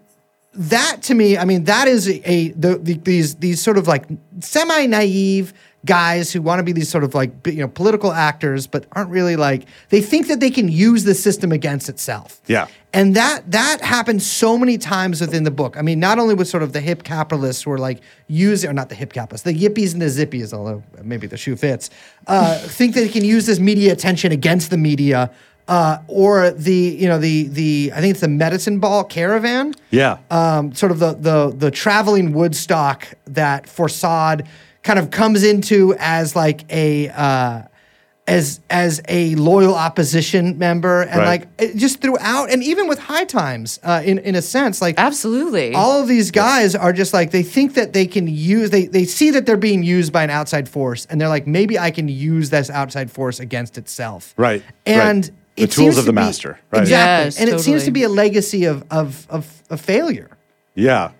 that to me, I mean, that is a, a the, the, these these sort of like semi-naive guys who want to be these sort of like, you know, political actors, but aren't really like, they think that they can use the system against itself. Yeah. And that that happens so many times within the book. I mean, not only with sort of the hip capitalists who are like using, or not the hip capitalists, the Yippies and the Zippies, although maybe the shoe fits, uh, think they can use this media attention against the media. Uh, or the, you know, the, the, I think it's the Medicine Ball Caravan. Yeah. Um, sort of the, the, the traveling Woodstock that Forcade kind of comes into as like a, uh, as, as a loyal opposition member. And right. like just throughout, and even with High Times, uh, in, in a sense, like. Absolutely. All of these guys are just like, they think that they can use, they, they see that they're being used by an outside force. And they're like, maybe I can use this outside force against itself. Right. And. Right. The it tools of the to be, master, right? Exactly, yes, and totally. It seems to be a legacy of of of, of failure. Yeah,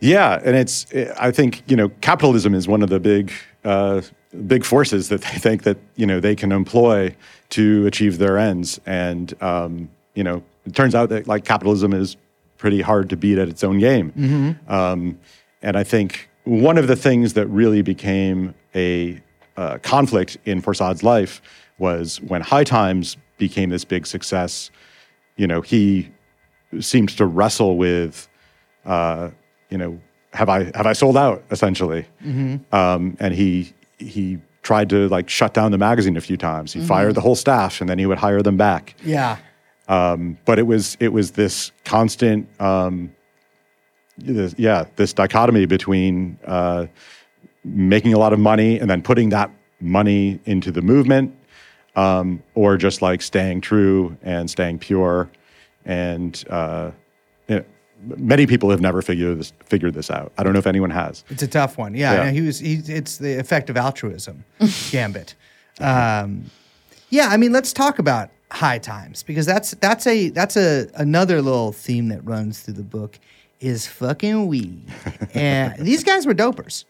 yeah, and it's. I think you know, capitalism is one of the big uh, big forces that they think that you know they can employ to achieve their ends, and um, you know, it turns out that like capitalism is pretty hard to beat at its own game. Mm-hmm. Um, and I think one of the things that really became a uh, conflict in Forcade's life. Was when High Times became this big success, you know, he seemed to wrestle with, uh, you know, have I have I sold out essentially? Mm-hmm. Um, and he he tried to like shut down the magazine a few times. He mm-hmm. fired the whole staff, and then he would hire them back. Yeah. Um, but it was it was this constant, um, this, yeah, this dichotomy between uh, making a lot of money and then putting that money into the movement. Um, or just like staying true and staying pure, and uh, you know, many people have never figured this figured this out. I don't know if anyone has. It's a tough one. Yeah, yeah. No, he was. He, it's the effective altruism gambit. Um, yeah, I mean, let's talk about High Times because that's that's a that's a another little theme that runs through the book is fucking weed. And these guys were dopers.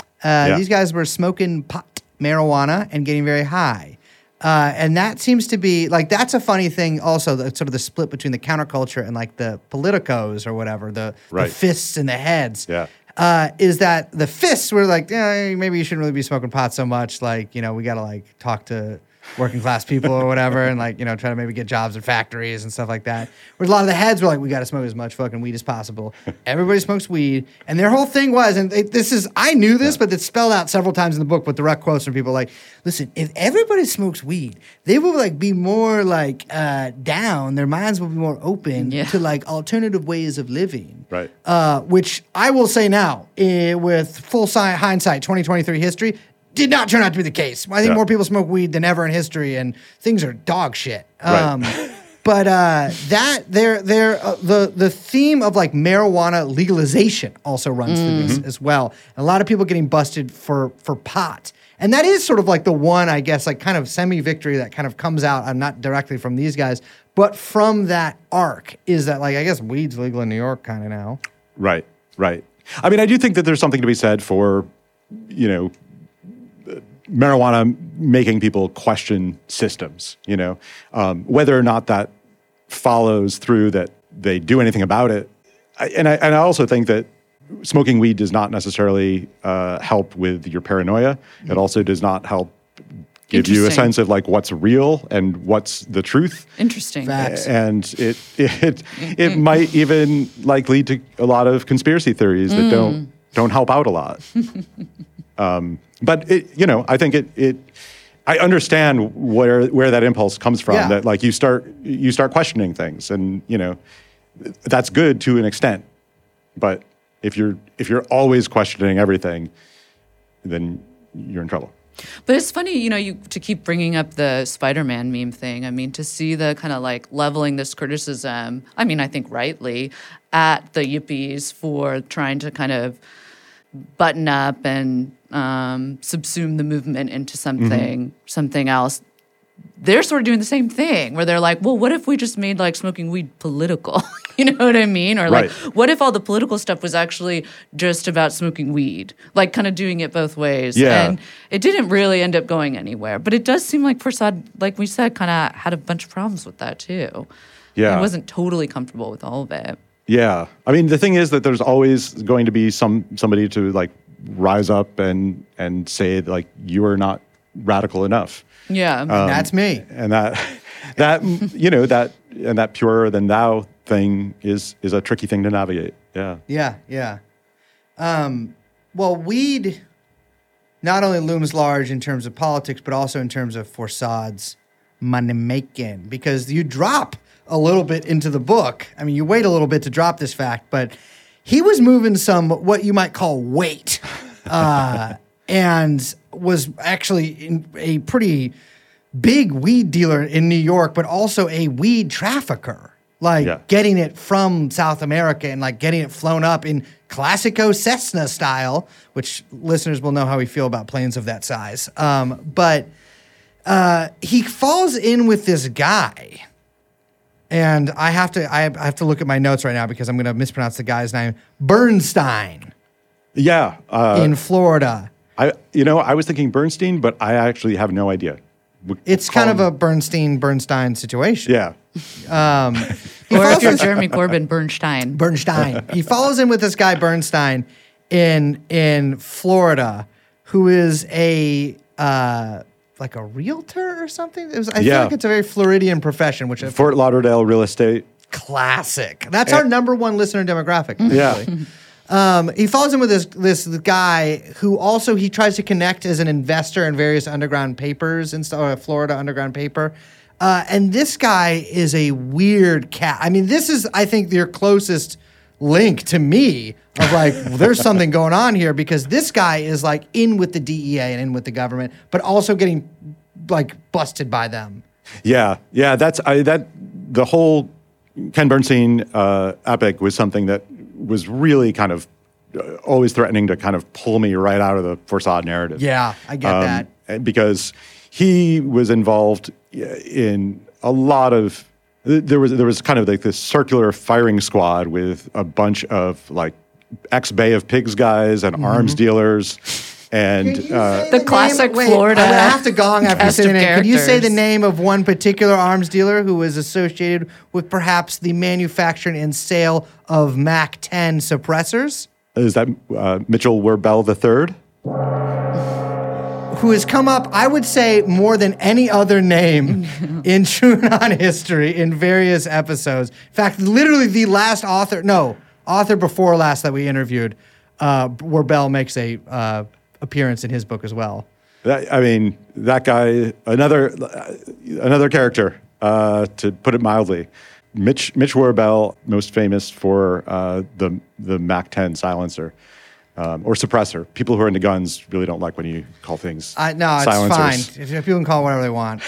Uh, yeah. These guys were smoking pot marijuana and getting very high. Uh, and that seems to be, like, that's a funny thing also, the, sort of the split between the counterculture and, like, the politicos or whatever, the, right. the fists and the heads, yeah. uh, is that the fists were like, eh, maybe you shouldn't really be smoking pot so much. Like, you know, we got to, like, talk to working class people or whatever and, like, you know, try to maybe get jobs in factories and stuff like that. Whereas a lot of the heads were like, we got to smoke as much fucking weed as possible. Everybody smokes weed. And their whole thing was, and it, this is, I knew this, yeah. but it's spelled out several times in the book with direct quotes from people like, listen, if everybody smokes weed, they will like be more like uh, down. Their minds will be more open yeah. to like alternative ways of living. Right. Uh, which I will say now, uh, with full si- hindsight, twenty twenty-three history did not turn out to be the case. I think yeah. more people smoke weed than ever in history, and things are dog shit. Um, right. But uh, that they're, they're, uh, the the theme of like marijuana legalization also runs mm-hmm. through this as well. And a lot of people getting busted for for pot. And that is sort of like the one, I guess, like kind of semi-victory that kind of comes out, I'm not directly from these guys, but from that arc is that like, I guess weed's legal in New York kind of now. Right, right. I mean, I do think that there's something to be said for, you know, marijuana making people question systems, you know, um, whether or not that follows through that they do anything about it. I, and, I, and I also think that smoking weed does not necessarily uh, help with your paranoia. It also does not help give you a sense of like what's real and what's the truth. Interesting. Facts. And it it it might even like lead to a lot of conspiracy theories that mm. don't don't help out a lot. um, but it, you know, I think it it I understand where where that impulse comes from. Yeah. That like you start you start questioning things, and you know that's good to an extent. But if you're if you're always questioning everything, then you're in trouble. But it's funny, you know, you to keep bringing up the Spider-Man meme thing. I mean, to see the kind of like leveling this criticism, I mean, I think rightly, at the Yippies for trying to kind of button up and um, subsume the movement into something, mm-hmm. something else. They're sort of doing the same thing where they're like, well, what if we just made like smoking weed political? You know what I mean? Or like, right. What if all the political stuff was actually just about smoking weed? Like kind of doing it both ways. Yeah. And it didn't really end up going anywhere. But it does seem like Forcade, like we said, kind of had a bunch of problems with that too. Yeah. He wasn't totally comfortable with all of it. Yeah. I mean, the thing is that there's always going to be some somebody to like rise up and and say like, you are not radical enough. Yeah. Um, that's me. And that, that you know, that and that purer than thou thing is is a tricky thing to navigate. Yeah. Yeah, yeah. Um, well, weed not only looms large in terms of politics, but also in terms of Forcade's money making, because you drop a little bit into the book. I mean, you wait a little bit to drop this fact, but he was moving some what you might call weight, uh, and was actually in a pretty big weed dealer in New York, but also a weed trafficker, like yeah. getting it from South America and like getting it flown up in Classico Cessna style, which listeners will know how we feel about planes of that size. Um, but uh, he falls in with this guy. And I have to I have to look at my notes right now because I'm going to mispronounce the guy's name. Bernstein. Yeah. Uh, in Florida. I You know, I was thinking Bernstein, but I actually have no idea. We, it's kind him. of a Bernstein, Bernstein situation. Yeah. Um, or if you're Jeremy Corbyn, Bernstein. Bernstein. He follows in with this guy, Bernstein, in in Florida, who is a... Uh, like a realtor or something? It was, I yeah. feel like it's a very Floridian profession. Which Fort I, Lauderdale real estate. Classic. That's and, our number one listener demographic. Actually. Yeah. um, he follows in with this this guy who also he tries to connect as an investor in various underground papers, in uh, Florida underground paper. Uh, and this guy is a weird cat. I mean, this is, I think, your closest link to me of like, well, there's something going on here because this guy is like in with the D E A and in with the government, but also getting like busted by them. Yeah, yeah, that's I, that. The whole Ken Bernstein uh, epic was something that was really kind of uh, always threatening to kind of pull me right out of the Forcade narrative. Yeah, I get um, that because he was involved in a lot of. There was there was kind of like this circular firing squad with a bunch of like ex Bay of Pigs guys and mm-hmm. arms dealers, and uh, the, the classic name? Florida. Wait, I have to gong after saying the name. Could you say the name of one particular arms dealer who was associated with perhaps the manufacturing and sale of Mac ten suppressors? Is that uh, Mitchell Werbell the third? Who has come up, I would say, more than any other name in Trunon history in various episodes. In fact, literally the last author, no, author before last that we interviewed, uh, where Bell makes a uh, appearance in his book as well. That, I mean, that guy, another another character, uh, to put it mildly. Mitch Mitch Werbell, most famous for uh, the the Mac ten silencer. Um, or suppressor. People who are into guns really don't like when you call things uh, no, silencers. It's fine. People can call it whatever they want.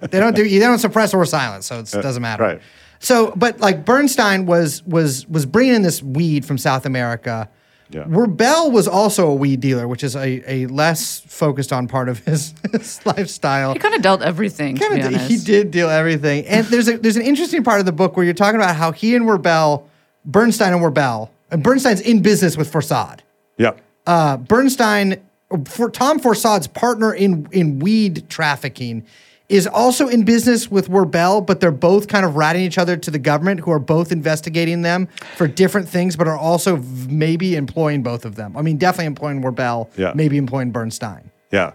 They don't do. They don't suppress or silence, so it uh, doesn't matter. Right. So, but like Bernstein was was was bringing in this weed from South America. Yeah. Werbell was also a weed dealer, which is a, a less focused on part of his, his lifestyle. He kind of dealt everything. He, to be honest. He did deal everything. And there's a there's an interesting part of the book where you're talking about how he and Werbell, Bernstein and Werbell. And Bernstein's in business with Forcade. Yeah. Uh, Bernstein, for Tom Forcade's partner in, in weed trafficking, is also in business with Werbell, but they're both kind of ratting each other to the government, who are both investigating them for different things, but are also maybe employing both of them. I mean, definitely employing Werbell, yeah. maybe employing Bernstein. Yeah.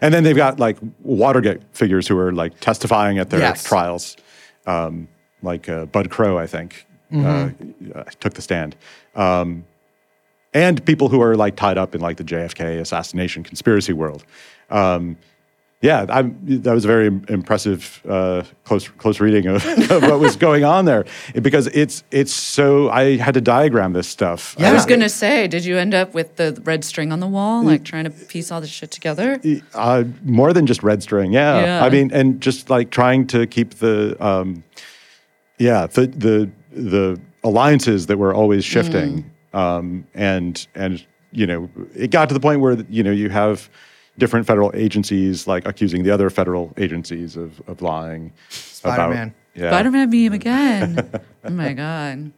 And then they've got, like, Watergate figures who are, like, testifying at their yes. trials, um, like uh, Bud Crow, I think. Mm-hmm. Uh, took the stand, um, and people who are like tied up in like the J F K assassination conspiracy world, um, yeah, I'm, that was a very impressive uh, close close reading of, of what was going on there, because it's it's so I had to diagram this stuff. Yeah. I was going to say, did you end up with the red string on the wall, like trying to piece all this shit together? Uh, more than just red string, yeah. yeah. I mean, and just like trying to keep the, um, yeah, the the the alliances that were always shifting, mm. um, and and you know, it got to the point where you know you have. different federal agencies, like, accusing the other federal agencies of, of lying. Spider-Man. About, yeah. Spider-Man beat him again. Oh, my God.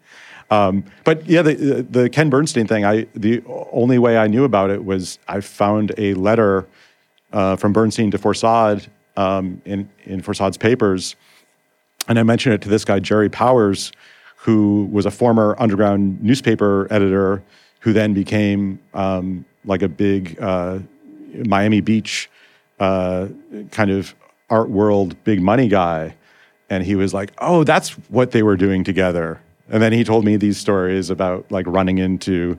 Um, but, yeah, the the Ken Bernstein thing, I the only way I knew about it was I found a letter uh, from Bernstein to Forcade um, in, in Forcade's papers, and I mentioned it to this guy, Jerry Powers, who was a former underground newspaper editor who then became, um, like, a big... Uh, Miami Beach uh, kind of art world big money guy. And he was like, oh, that's what they were doing together. And then he told me these stories about like running into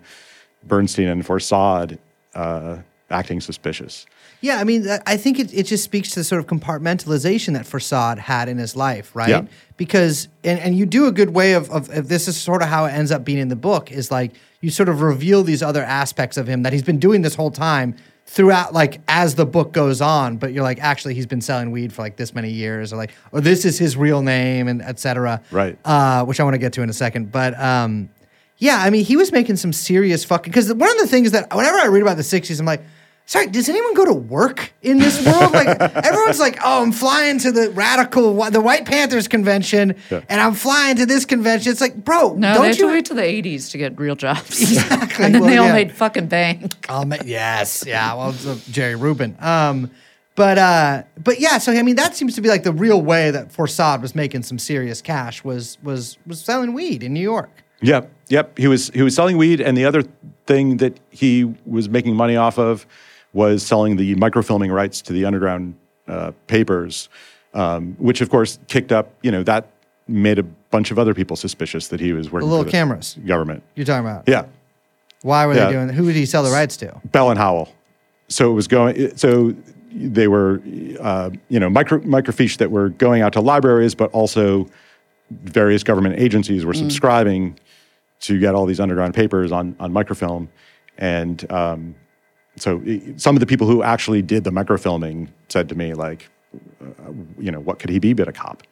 Bernstein and Forcade uh, acting suspicious. Yeah, I mean, I think it, it just speaks to the sort of compartmentalization that Forcade had in his life, right? Yeah. Because, and, and you do a good way of, of, of, this is sort of how it ends up being in the book, is like you sort of reveal these other aspects of him that he's been doing this whole time throughout, like, as the book goes on, but you're like, actually, he's been selling weed for, like, this many years, or, like, or this is his real name, and et cetera. Right. Uh, which I want to get to in a second. But, um, yeah, I mean, he was making some serious fucking... Because one of the things that, whenever I read about the sixties, I'm like, sorry, does anyone go to work in this world? Like, everyone's like, oh, I'm flying to the radical, the White Panthers convention, yeah. and I'm flying to this convention. It's like, bro, no, don't they have you... to wait till the eighties to get real jobs. Exactly. And then well, they all yeah. made fucking bank. Um, yes, yeah, well, it's, uh, Jerry Rubin. Um, but, uh, but yeah, so, I mean, that seems to be like the real way that Forcade was making some serious cash was was was selling weed in New York. Yep, yep, he was he was selling weed, and the other thing that he was making money off of was selling the microfilming rights to the underground uh, papers, um, which of course kicked up. You know, that made a bunch of other people suspicious that he was working the little for the cameras government. You're talking about, yeah. Why were yeah. they doing? Who did he sell the rights to? Bell and Howell. So it was going. So they were, uh, you know, micro microfiche that were going out to libraries, but also various government agencies were subscribing mm. to get all these underground papers on on microfilm, and. Um, So some of the people who actually did the microfilming said to me, like, uh, you know, what could he be but a cop?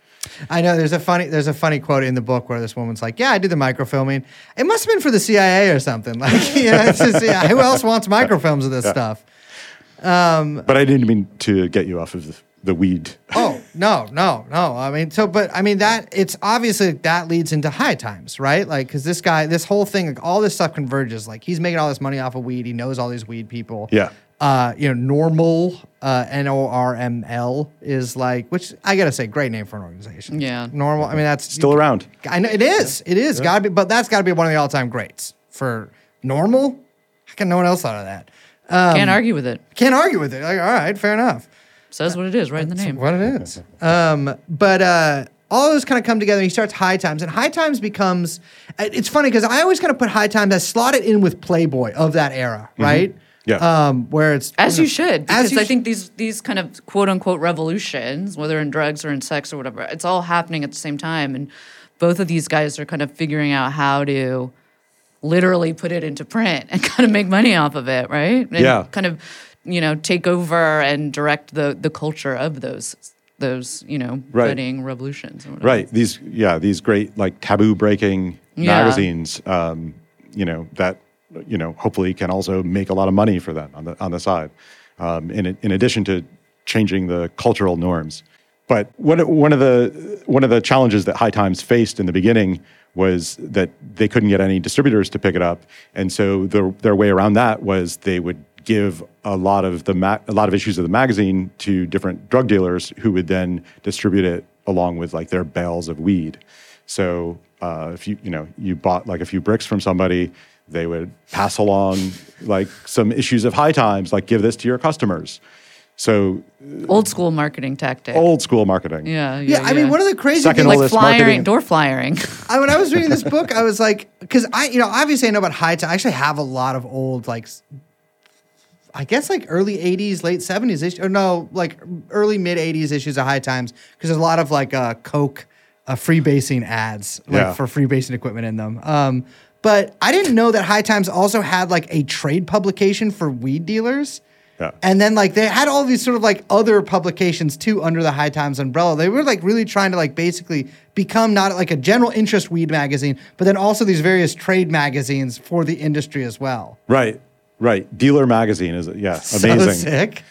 I know there's a funny there's a funny quote in the book where this woman's like, yeah, I did the microfilming. It must have been for the C I A or something. Like, you know, it's just, yeah, who else wants microfilms of this yeah. stuff? Um, but I didn't mean to get you off of the, the weed. Oh, no, no, no. I mean, so, but I mean, that it's obviously that leads into High Times, right? Like, because this guy, this whole thing, like, all this stuff converges. Like, he's making all this money off of weed. He knows all these weed people. Yeah. Uh, you know, Normal, uh, N O R M L is like, which I got to say, great name for an organization. Yeah. Normal. I mean, that's still you, around. I know it is. Yeah. It is. Yeah. Gotta be, but that's got to be one of the all time greats for Normal. How can no one else thought of that? Um, can't argue with it. Can't argue with it. Like, all right, fair enough. Says what it is, right in the name. What it is. Um, but uh, all those kind of come together, and he starts High Times. And High Times becomes – it's funny because I always kind of put High Times as slotted in with Playboy of that era, mm-hmm. right? Yeah. Um, where it's – As you, know, you should because as you I think sh- these these kind of quote-unquote revolutions, whether in drugs or in sex or whatever, it's all happening at the same time. And both of these guys are kind of figuring out how to literally put it into print and kind of make money off of it, right? And yeah. kind of – you know, take over and direct the the culture of those those you know budding right. revolutions. Or right. These yeah these great like taboo breaking yeah. magazines. Um, you know that you know hopefully can also make a lot of money for them on the on the side. Um, in in addition to changing the cultural norms, but one one of the one of the challenges that High Times faced in the beginning was that they couldn't get any distributors to pick it up, and so the, their way around that was they would give a lot of the ma- a lot of issues of the magazine to different drug dealers who would then distribute it along with like their bales of weed. So uh, if you you know you bought like a few bricks from somebody, they would pass along like some issues of High Times, like give this to your customers. So old school marketing tactic. Old school marketing. Yeah, yeah. yeah I yeah. mean, one of the crazy Second things like flyering, door flyering. I, when I was reading this book, I was like, because I you know obviously I know about High Times. I actually have a lot of old like. I guess like early eighties, late seventies issues, or no, like early mid eighties issues of High Times, because there's a lot of like uh, Coke, uh, freebasing ads, like yeah. for freebasing equipment in them. Um, but I didn't know that High Times also had like a trade publication for weed dealers. Yeah. And then like they had all these sort of like other publications too under the High Times umbrella. They were like really trying to like basically become not like a general interest weed magazine, but then also these various trade magazines for the industry as well. Right. Right, Dealer Magazine is yeah, amazing. So sick.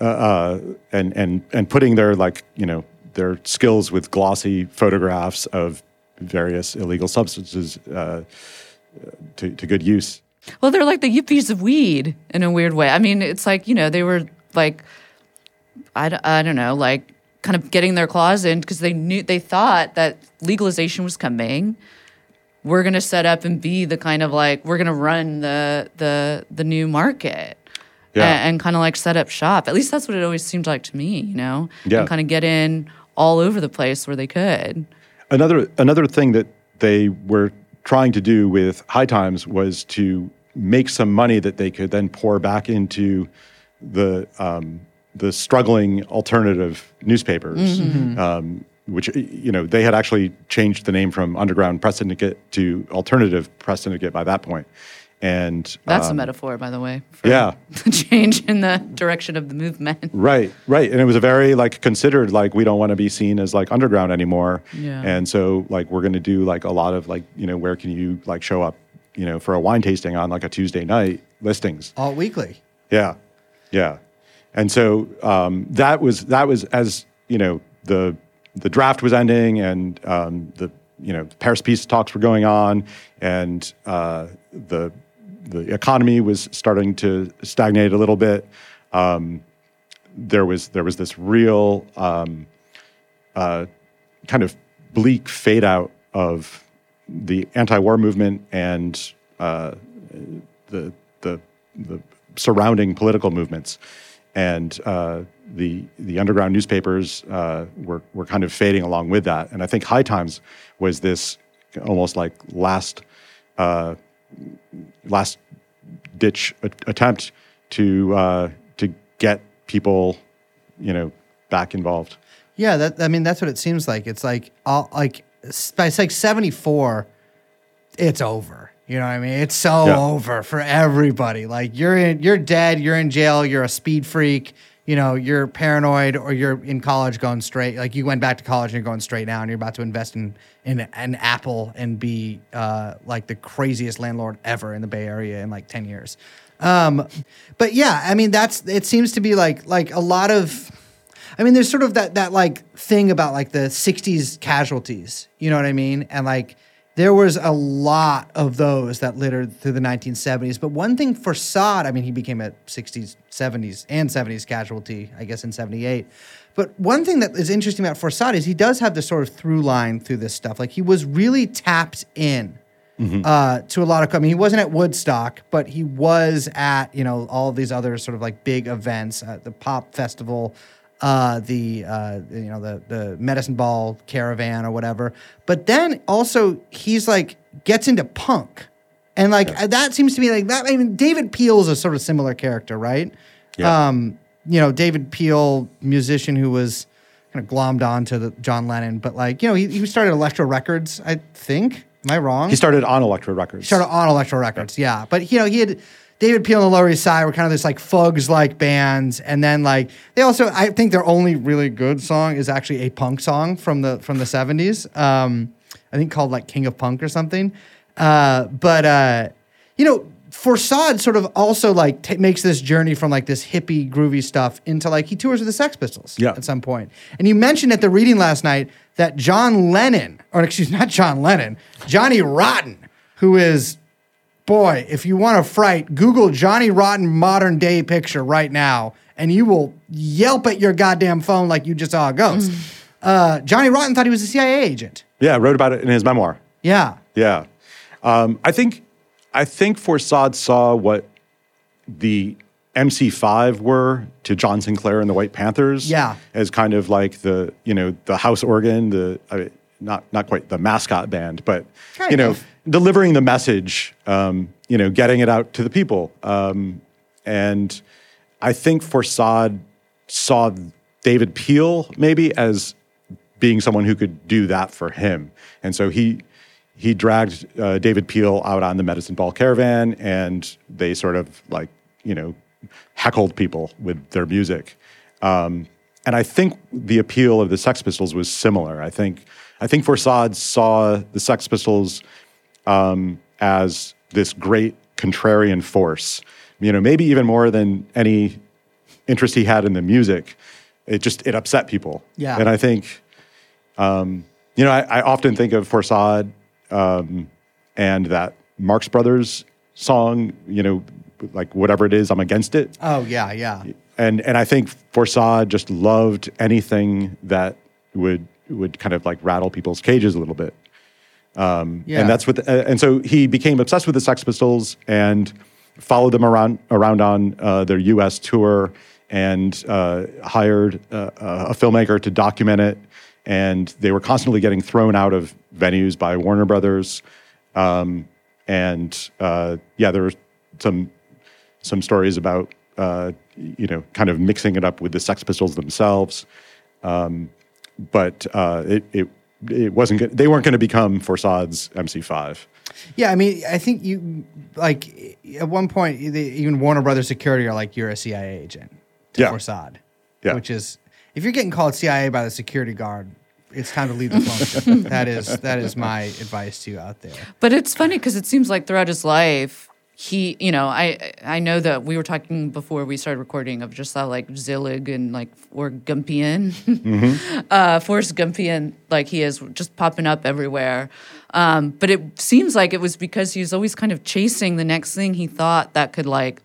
Uh, uh, and and and putting their like you know their skills with glossy photographs of various illegal substances uh, to to good use. Well, they're like the Yippies of weed in a weird way. I mean, it's like you know they were like I don't, I don't know like kind of getting their claws in because they knew they thought that legalization was coming. We're going to set up and be the kind of like, we're going to run the the the new market yeah. and, and kind of like set up shop. At least that's what it always seemed like to me, you know, yeah. and kind of get in all over the place where they could. Another another thing that they were trying to do with High Times was to make some money that they could then pour back into the, um, the struggling alternative newspapers. Mm-hmm. Um which, you know, they had actually changed the name from Underground Press Syndicate to Alternative Press Syndicate by that point. And that's um, a metaphor, by the way, for yeah. the change in the direction of the movement. Right, right. And it was a very, like, considered, like, we don't want to be seen as, like, underground anymore. Yeah. And so, like, we're going to do, like, a lot of, like, you know, where can you, like, show up, you know, for a wine tasting on, like, a Tuesday night listings. All weekly. Yeah, yeah. And so um, that was, that was as, you know, the... The draft was ending, and um, the you know Paris peace talks were going on, and uh, the the economy was starting to stagnate a little bit. Um, there was there was this real um, uh, kind of bleak fade out of the anti-war movement and uh, the the the surrounding political movements, and. Uh, The the underground newspapers uh, were were kind of fading along with that, and I think High Times was this almost like last uh, last ditch a- attempt to uh, to get people, you know, back involved. Yeah, that I mean that's what it seems like. It's like all, like by like seventy-four, it's over. You know what I mean? It's so yeah. over for everybody. Like you're in, you're dead. You're in jail. You're a speed freak. You know, you're paranoid or you're in college going straight, like you went back to college and you're going straight now and you're about to invest in in an Apple and be uh, like the craziest landlord ever in the Bay Area in like ten years. Um, but yeah, I mean, that's, it seems to be like, like a lot of, I mean, there's sort of that, that like thing about like the sixties casualties, you know what I mean? And like, there was a lot of those that littered through the nineteen seventies. But one thing for Sod, I mean, he became a sixties, seventies, and seventies casualty, I guess, in seventy-eight. But one thing that is interesting about Forsyth is he does have this sort of through line through this stuff. Like, he was really tapped in mm-hmm. uh, to a lot of – I mean, he wasn't at Woodstock, but he was at, you know, all of these other sort of, like, big events, uh, the Pop Festival – Uh, the uh, you know the the Medicine Ball Caravan or whatever, but then also he's like gets into punk, and like yeah. that seems to be like that. I mean, David Peel's a sort of similar character, right? Yeah. Um, you know, David Peel, musician who was kind of glommed on to the John Lennon, but like you know he he started Electro Records, I think. Am I wrong? He started on Electro Records. He started on Electro Records, yeah. yeah. But you know he had. David Peel and the Lower East Side were kind of this like Fugs-like bands, and then like they also I think their only really good song is actually a punk song from the from the seventies. Um, I think called like King of Punk or something. Uh, but uh, you know, Forcade sort of also like t- makes this journey from like this hippie groovy stuff into like he tours with the Sex Pistols yeah. at some point. And you mentioned at the reading last night that John Lennon, or excuse me, not John Lennon, Johnny Rotten, who is. Boy, if you want to fright, Google Johnny Rotten modern day picture right now, and you will yelp at your goddamn phone like you just saw a ghost. Mm. Uh, Johnny Rotten thought he was a C I A agent. Yeah, wrote about it in his memoir. Yeah, yeah. Um, I think, I think Forcade saw what the M C five were to John Sinclair and the White Panthers. Yeah, as kind of like the you know the house organ, the I mean, not not quite the mascot band, but kind you know. Of. Delivering the message, um, you know, getting it out to the people, um, And I think Forcade saw David Peel maybe as being someone who could do that for him. And so he he dragged uh, David Peel out on the Medicine Ball Caravan, and they sort of like, you know, heckled people with their music. Um, and I think the appeal of the Sex Pistols was similar. I think I think Forcade saw the Sex Pistols um, as this great contrarian force, you know, maybe even more than any interest he had in the music. It just, it upset people. Yeah. And I think, um, you know, I, I often think of Forcade um, and that Marx Brothers song, you know, like whatever it is, I'm against it. Oh, yeah, yeah. And and I think Forcade just loved anything that would would kind of like rattle people's cages a little bit. Um, yeah. And that's what, the, and so he became obsessed with the Sex Pistols and followed them around around on uh, their U S tour, and uh, hired uh, a filmmaker to document it. And they were constantly getting thrown out of venues by Warner Brothers. Um, and uh, yeah, there were some some stories about uh, you know, kind of mixing it up with the Sex Pistols themselves. Um, but uh, it, it it wasn't good. They weren't going to become Forcade's M C five. Yeah, I mean, I think you, like, at one point, they, even Warner Brothers security are like, you're a C I A agent to yeah. Forcade. Yeah. Which is, if you're getting called C I A by the security guard, it's time to leave the function. That is, that is my advice to you out there. But it's funny because it seems like throughout his life, he, you know, I I know that we were talking before we started recording of just that, like, Zillig and, like, or Gumpian, mm-hmm. uh, Forrest Gumpian, like, he is just popping up everywhere. Um, but it seems like it was because he was always kind of chasing the next thing he thought that could, like,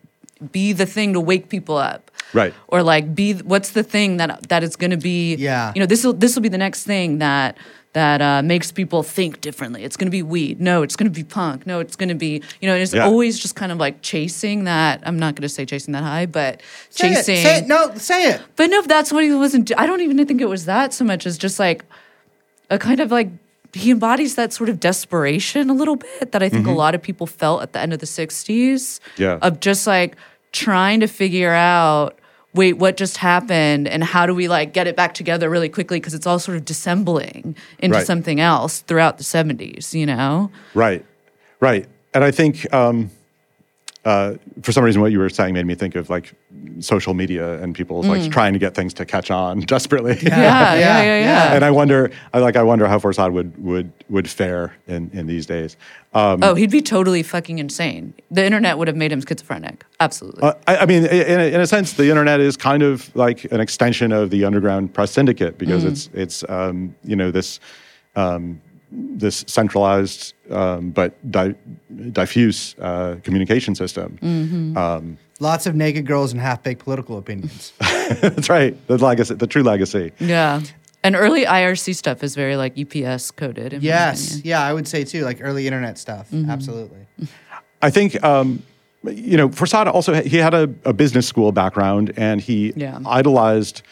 be the thing to wake people up. Right. Or, like, be what's the thing that that is going to be, yeah. you know, this will this will be the next thing that that uh, makes people think differently. It's going to be weed. No, it's going to be punk. No, it's going to be, you know, it's yeah. always just kind of like chasing that. I'm not going to say chasing that high, but say chasing. It, say it. No, say it. But no, that's what he wasn't. I don't even think it was that so much as just like a kind of like, he embodies that sort of desperation a little bit that I think mm-hmm. a lot of people felt at the end of the sixties yeah. of just like trying to figure out, wait, what just happened and how do we like get it back together really quickly, because it's all sort of dissembling into right. something else throughout the seventies, you know? Right, right. And I think um, uh, for some reason what you were saying made me think of like social media and people mm. like trying to get things to catch on desperately. Yeah, yeah, yeah, yeah, yeah. And I wonder, I like, I wonder how Forcade would would would fare in, in these days. Um, oh, he'd be totally fucking insane. The internet would have made him schizophrenic. Absolutely. Uh, I, I mean, in a, in a sense, the internet is kind of like an extension of the Underground Press Syndicate because mm. it's it's um, you know, this um, this centralized um, but di- diffuse uh, communication system. Mm-hmm. Um, Lots of naked girls and half-baked political opinions. That's right. The legacy, the true legacy. Yeah. And early I R C stuff is very, like, U P S coded. In yes. Yeah, I would say, too, like, early internet stuff. Mm-hmm. Absolutely. I think, um, you know, Forcade also, he had a, a business school background, and he yeah. idolized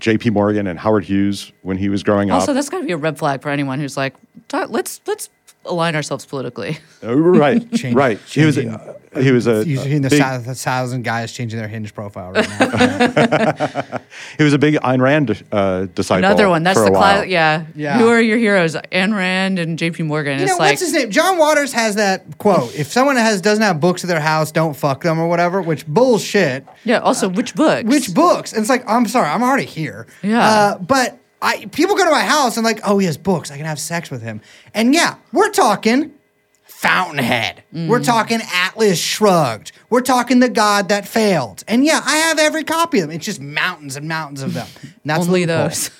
J P Morgan and Howard Hughes when he was growing also, up. Also, that's got to be a red flag for anyone who's like, let's let's align ourselves politically. Uh, right, Change, right. He was, uh, he was a... You're seeing the big, thousand guys changing their Hinge profile right now. He was a big Ayn Rand uh, disciple. Another one. That's the class. Yeah. yeah. Who are your heroes? Ayn Rand and J P Morgan. You it's know, like, what's his name? John Waters has that quote, if someone has doesn't have books at their house, don't fuck them or whatever, which bullshit. Yeah, also, uh, which books? Which books? And it's like, I'm sorry, I'm already here. Yeah. Uh, but... I, people go to my house and like, oh, he has books. I can have sex with him. And yeah, we're talking Fountainhead. Mm. We're talking Atlas Shrugged. We're talking The God That Failed. And yeah, I have every copy of them. It's just mountains and mountains of them. And that's only those.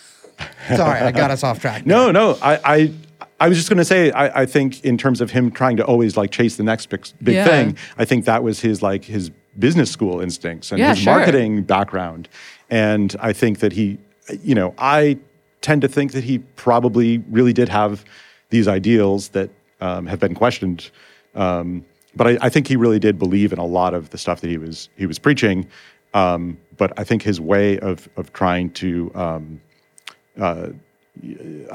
Sorry, I got us off track. No, no. I, I I was just going to say, I, I think in terms of him trying to always like chase the next big, big yeah. thing, I think that was his like his business school instincts and yeah, his sure. marketing background. And I think that he, you know, I... tend to think that he probably really did have these ideals that um, have been questioned, um, but I, I think he really did believe in a lot of the stuff that he was he was preaching. Um, but I think his way of of trying to um, uh,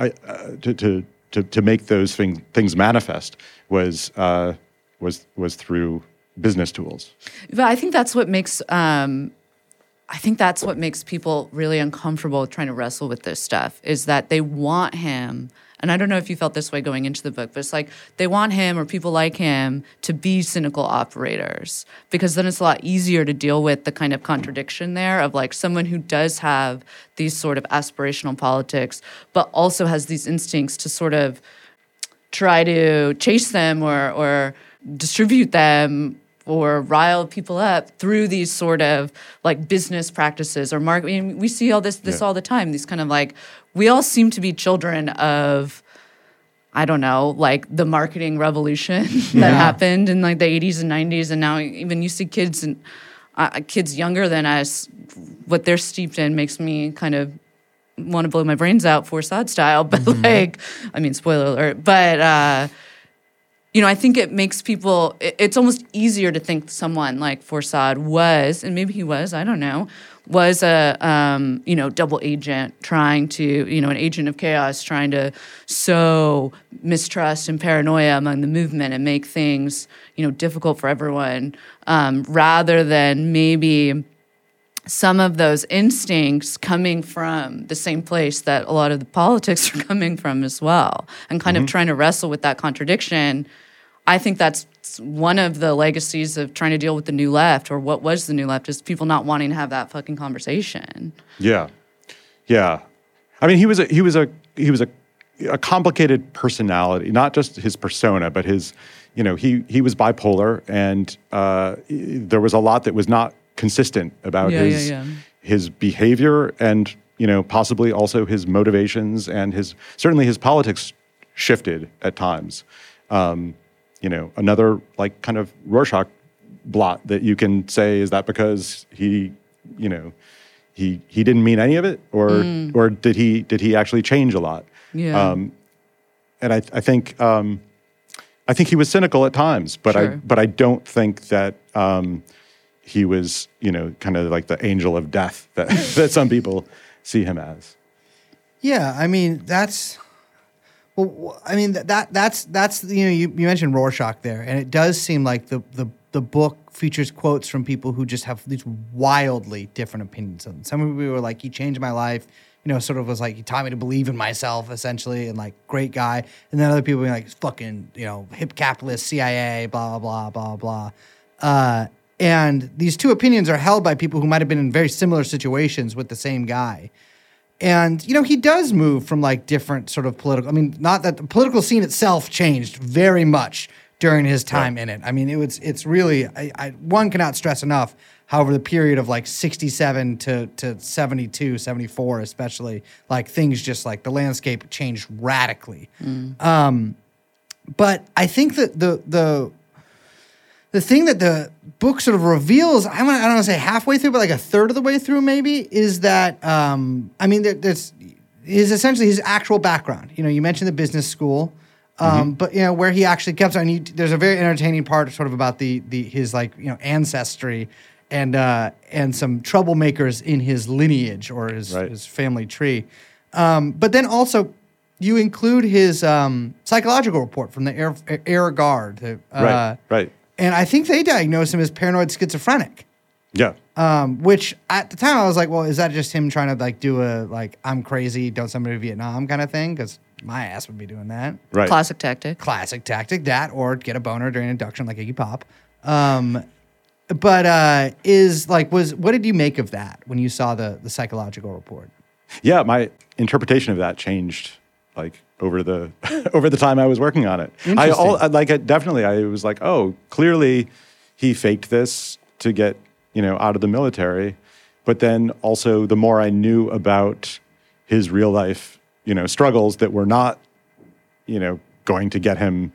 I, uh, to, to to to make those thing, things manifest was uh, was was through business tools. But I think that's what makes um, I think that's what makes people really uncomfortable trying to wrestle with this stuff, is that they want him. And I don't know if you felt this way going into the book, but it's like they want him or people like him to be cynical operators, because then it's a lot easier to deal with the kind of contradiction there of like someone who does have these sort of aspirational politics, but also has these instincts to sort of try to chase them or or distribute them or rile people up through these sort of like business practices or marketing. I mean, we see all this this yeah. all the time, these kind of like, we all seem to be children of, I don't know, like the marketing revolution that yeah. happened in like the eighties and nineties. And now even you see kids and uh, kids younger than us, what they're steeped in makes me kind of want to blow my brains out for Sad style. But mm-hmm. like, I mean, spoiler alert, but uh, you know, I think it makes people, it, it's almost easier to think someone like Forcade was, and maybe he was, I don't know, was a, um, you know, double agent trying to, you know, an agent of chaos trying to sow mistrust and paranoia among the movement and make things, you know, difficult for everyone, um, rather than maybe some of those instincts coming from the same place that a lot of the politics are coming from as well, and kind mm-hmm. of trying to wrestle with that contradiction. I think that's one of the legacies of trying to deal with the new left, or what was the new left, is people not wanting to have that fucking conversation. Yeah, yeah. I mean, he was a, he was a he was a, a complicated personality, not just his persona, but his, you know, he he was bipolar, and uh, there was a lot that was not consistent about yeah, his yeah, yeah. his behavior, and you know, possibly also his motivations, and his certainly his politics shifted at times. Um, You know, another like kind of Rorschach blot that you can say, is that because he, you know, he he didn't mean any of it, or mm. or did he did he actually change a lot? Yeah. Um, and I I think um, I think he was cynical at times, but sure. I but I don't think that um, he was, you know, kind of like the angel of death that that some people see him as. Yeah, I mean that's. Well, I mean that that's that's you know you, you mentioned Rorschach there, and it does seem like the the the book features quotes from people who just have these wildly different opinions on. Some people were like, he changed my life, you know, sort of was like, he taught me to believe in myself, essentially, and like, great guy. And then other people were like, fucking, you know, hip capitalist, C I A, blah blah blah blah. Uh, and these two opinions are held by people who might have been in very similar situations with the same guy. And, you know, he does move from, like, different sort of political... I mean, not that... The political scene itself changed very much during his time yeah. in it. I mean, it was, it's really... I, I, one cannot stress enough how over the period of, like, sixty-seven to, to seventy-two, seventy-four especially, like, things just, like, the landscape changed radically. Mm. Um, but I think that the... the The thing that the book sort of reveals, I don't want to say halfway through, but like a third of the way through maybe, is that, um, I mean, there, there's is essentially his actual background. You know, you mentioned the business school, um, mm-hmm. but, you know, where he actually kept on, there's a very entertaining part sort of about the, the his, like, you know, ancestry and uh, and some troublemakers in his lineage or his, right. his family tree. Um, but then also you include his um, psychological report from the Air, Air Guard. The, uh, right, right. And I think they diagnosed him as paranoid schizophrenic. Yeah. Um, which at the time I was like, well, is that just him trying to like do a like I'm crazy, don't send me to Vietnam kind of thing? Because my ass would be doing that. Right. Classic tactic. Classic tactic. That or get a boner during induction like Iggy Pop. Um, but uh, is like was what did you make of that when you saw the the psychological report? Yeah, my interpretation of that changed like. Over the over the time I was working on it, I all I, like I, definitely I was like, oh, clearly he faked this to get you know out of the military, but then also the more I knew about his real life you know struggles that were not you know going to get him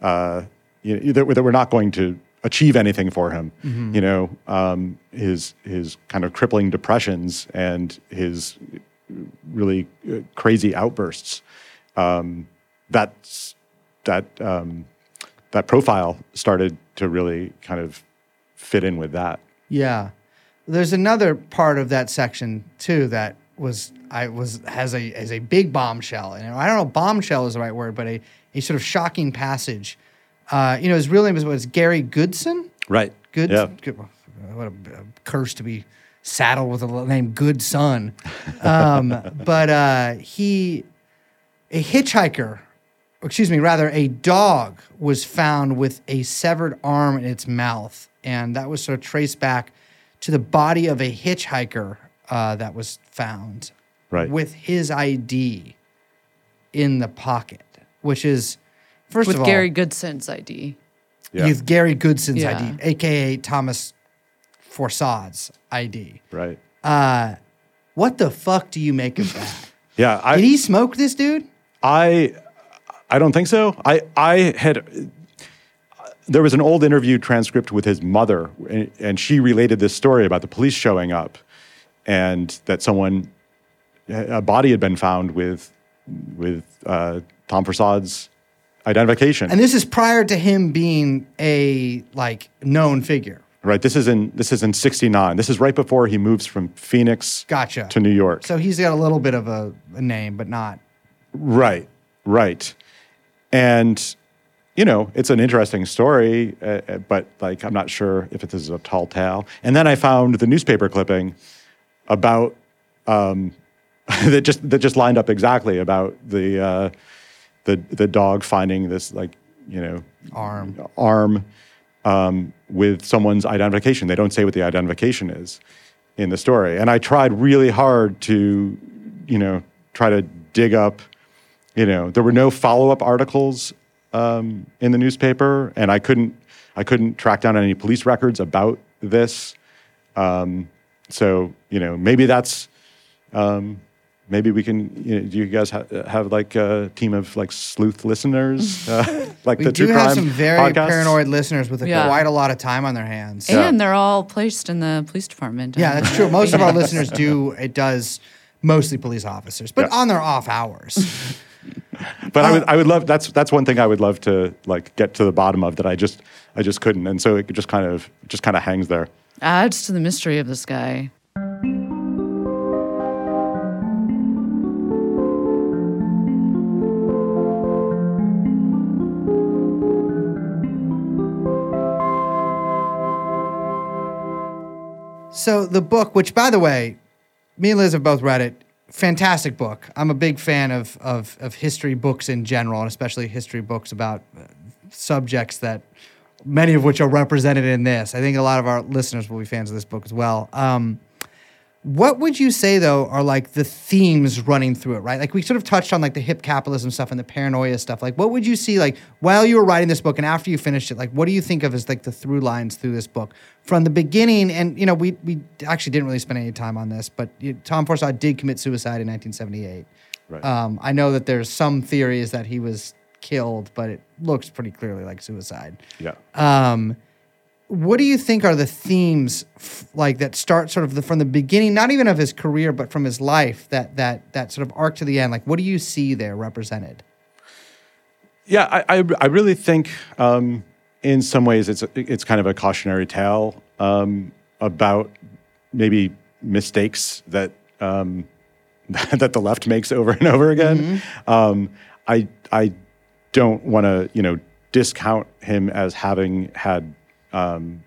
uh, you know, that, that were not going to achieve anything for him, mm-hmm. you know um, his his kind of crippling depressions and his really crazy outbursts. Um, that's, that um, that profile started to really kind of fit in with that. Yeah, there's another part of that section too that was I was has a as a big bombshell, and I don't know if bombshell is the right word, but a, a sort of shocking passage Uh, you know, his real name was, was Gary Goodson. Right. Good. Yeah. Good, what a, a curse to be saddled with a name Goodson. Um, but uh, he, a hitchhiker, excuse me, rather a dog was found with a severed arm in its mouth. And that was sort of traced back to the body of a hitchhiker uh, that was found right. with his I D in the pocket, which is, first with of all. With Gary Goodson's I D. Yeah. With Gary Goodson's yeah. I D, a k a. Thomas Forcade's I D. Right. Uh, what the fuck do you make of that? yeah. I, Did he smoke this dude? I I don't think so. I, I had... There was an old interview transcript with his mother, and she related this story about the police showing up and that someone, a body had been found with with uh, Tom Forcade's identification. And this is prior to him being a, like, known figure. Right. This is in this is in sixty-nine. This is right before he moves from Phoenix gotcha. to New York. So he's got a little bit of a, a name, but not... Right, right. And... You know, it's an interesting story, uh, but, like, I'm not sure if this is a tall tale. And then I found the newspaper clipping about um, that just that just lined up exactly about the uh, the the dog finding this, like, you know, arm arm um, with someone's identification. They don't say what the identification is in the story. And I tried really hard to, you know, try to dig up. You know, there were no follow-up articles. Um, in the newspaper, and I couldn't, I couldn't track down any police records about this. Um, so you know, maybe that's, um, maybe we can. You know, do you guys ha- have like a team of like sleuth listeners? Uh, like we the do true have crime some very podcasts? Paranoid listeners with a, yeah. quite a lot of time on their hands, and yeah. they're all placed in the police department. Yeah, that's true. Most of our listeners do. It does mostly police officers, but yeah. on their off hours. But uh, I would, I would love. That's that's one thing I would love to like get to the bottom of that. I just, I just couldn't, and so it just kind of, just kind of hangs there. Adds to the mystery of this guy. So the book, which by the way, me and Liz have both read it. Fantastic book. I'm a big fan of, of of history books in general, and especially history books about subjects that many of which are represented in this. I think a lot of our listeners will be fans of this book as well. Um, what would you say, though, are like the themes running through it, right? Like we sort of touched on like the hip capitalism stuff and the paranoia stuff. Like what would you see like while you were writing this book and after you finished it, like what do you think of as like the through lines through this book? From the beginning, and, you know, we we actually didn't really spend any time on this, but you, Tom Forcade did commit suicide in nineteen seventy-eight. Right. Um, I know that there's some theories that he was killed, but it looks pretty clearly like suicide. Yeah. Um, what do you think are the themes, f- like, that start sort of the, from the beginning, not even of his career, but from his life, that that that sort of arc to the end? Like, what do you see there represented? Yeah, I, I, I really think... Um, in some ways, it's it's kind of a cautionary tale um, about maybe mistakes that um, that the left makes over and over again. Mm-hmm. Um, I I don't want to you know discount him as having had um,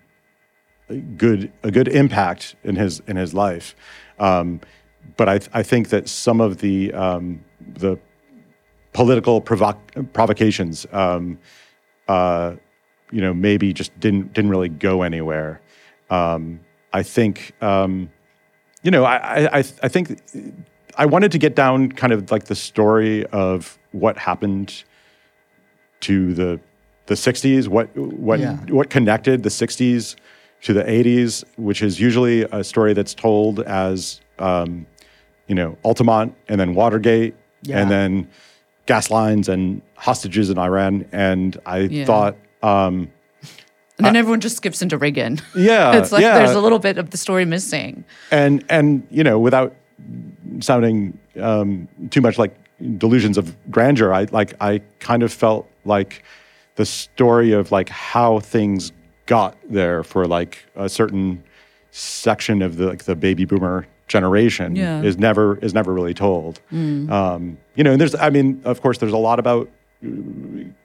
good a good impact in his in his life, um, but I I think that some of the um, the political provo- provocations. Um, uh, you know, maybe just didn't didn't really go anywhere. Um, I think, um, you know, I, I I think I wanted to get down kind of like the story of what happened to the the sixties, what what yeah. what connected the sixties to the eighties, which is usually a story that's told as, um, you know, Altamont and then Watergate yeah. and then gas lines and hostages in Iran. And I yeah. thought... Um, and then I, everyone just skips into Reagan. Yeah, it's like yeah. there's a little bit of the story missing. And and you know, without sounding um, too much like delusions of grandeur, I like I kind of felt like the story of like how things got there for like a certain section of the like the baby boomer generation yeah. is never is never really told. Mm. Um, you know, and there's I mean, of course, there's a lot about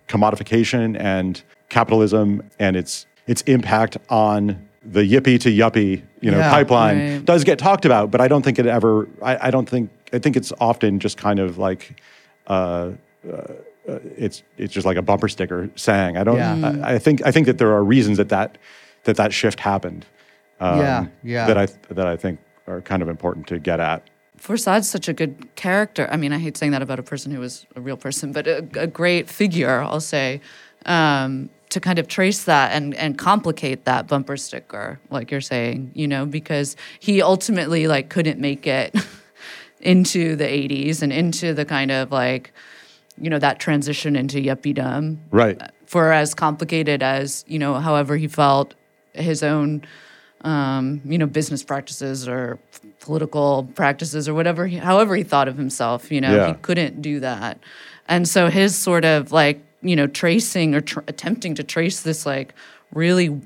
commodification and capitalism and its its impact on the yippie to yuppie, you know, yeah, pipeline right. does get talked about, but I don't think it ever. I, I don't think. I think it's often just kind of like, uh, uh, it's it's just like a bumper sticker saying. I don't. Yeah. I, I think I think that there are reasons that that that, that shift happened. Um, yeah, yeah. That I that I think are kind of important to get at. Forcade's such a good character. I mean, I hate saying that about a person who was a real person, but a, a great figure, I'll say. Um, to kind of trace that and, and complicate that bumper sticker, like you're saying, you know, because he ultimately, like, couldn't make it into the eighties and into the kind of, like, you know, that transition into yuppiedom. Right. For as complicated as, you know, however he felt his own, um, you know, business practices or political practices or whatever, he, however he thought of himself, you know, yeah. he couldn't do that. And so his sort of, like, you know, tracing or tra- attempting to trace this, like, really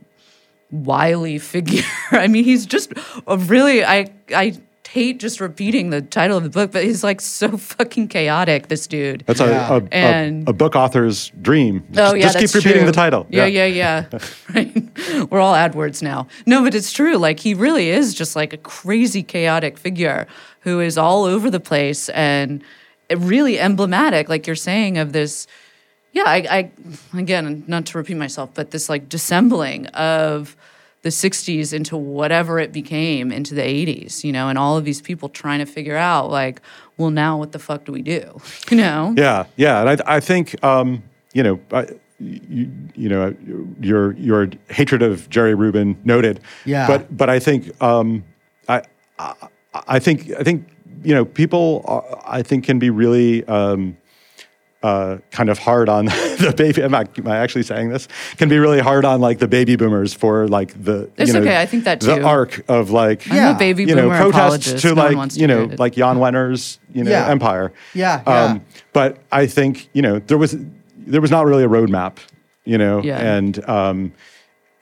wily figure. I mean, he's just a really, I I hate just repeating the title of the book, but he's, like, so fucking chaotic, this dude. That's yeah. a, a, and, a a book author's dream. Just, oh, yeah, Just that's keep repeating true. the title. Yeah, yeah, yeah. yeah. Right? We're all AdWords now. No, but it's true. Like, he really is just, like, a crazy chaotic figure who is all over the place and really emblematic, like you're saying, of this... Yeah, I, I, again, not to repeat myself, but this, like, dissembling of the sixties into whatever it became into the eighties, you know, and all of these people trying to figure out, like, well, now what the fuck do we do, you know? Yeah, yeah, and I, I think, um, you know, I, you, you know, your your hatred of Jerry Rubin noted. Yeah. But but I think um, I, I I think I think you know people are, I think can be really. Um, Uh, kind of hard on the baby. Am I, am I actually saying this? Can be really hard on, like, the baby boomers for, like, the it's you know, okay. I think that too. The arc of, like, yeah. I'm a baby you know boomer protests to no like to you know like Jan Wenner's you know yeah. empire. Yeah, yeah. Um, but I think you know there was there was not really a roadmap. You know, yeah. and um,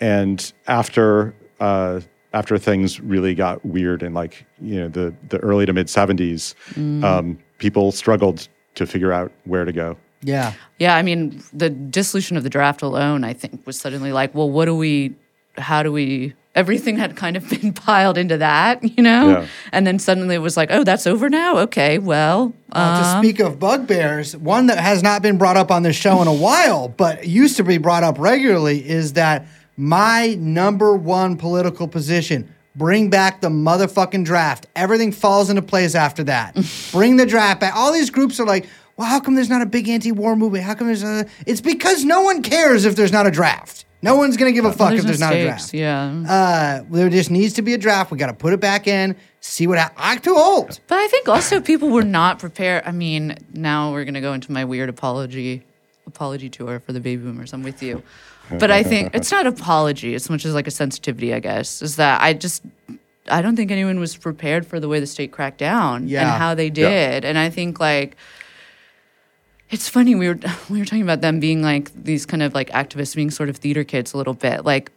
and after uh, after things really got weird in, like, you know the the early to mid seventies, mm. um, people struggled to figure out where to go. Yeah. Yeah, I mean, the dissolution of the draft alone, I think, was suddenly like, well, what do we, how do we, everything had kind of been piled into that, you know? Yeah. And then suddenly it was like, oh, that's over now? Okay, well. Um. Uh, to speak of bugbears, one that has not been brought up on this show in a while, but used to be brought up regularly, is that my number one political position, bring back the motherfucking draft. Everything falls into place after that. Bring the draft back. All these groups are like, well, how come there's not a big anti-war movement? How come there's not a... It's because no one cares if there's not a draft. No one's going to give a fuck there's if there's mistakes, not a draft. Yeah. Uh, there just needs to be a draft. We got to put it back in, see what happens. I'm too old. But I think also people were not prepared. I mean, now we're going to go into my weird apology apology tour for the baby boomers. I'm with you. But I think it's not apology as much as, like, a sensitivity, I guess, is that I just, I don't think anyone was prepared for the way the state cracked down yeah. and how they did. Yeah. And I think, like, it's funny, we were, we were talking about them being, like, these kind of, like, activists being sort of theater kids a little bit. Like,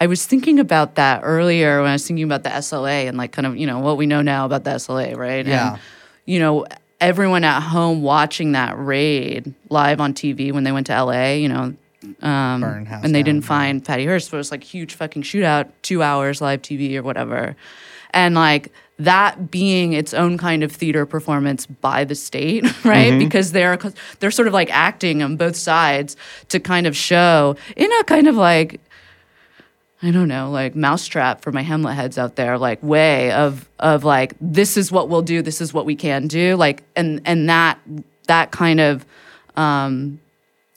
I was thinking about that earlier when I was thinking about the S L A and, like, kind of, you know, what we know now about the S L A, right? Yeah. And, you know, everyone at home watching that raid live on T V when they went to L A, you know, Um, and they down. didn't find Patty Hearst, but it was, like, huge fucking shootout, two hours live T V or whatever. And, like, that being its own kind of theater performance by the state, right? Mm-hmm. Because they're they're sort of, like, acting on both sides to kind of show in a kind of, like, I don't know, like, mousetrap for my Hamlet heads out there, like, way of of like, this is what we'll do, this is what we can do, like, and and that that kind of. Um,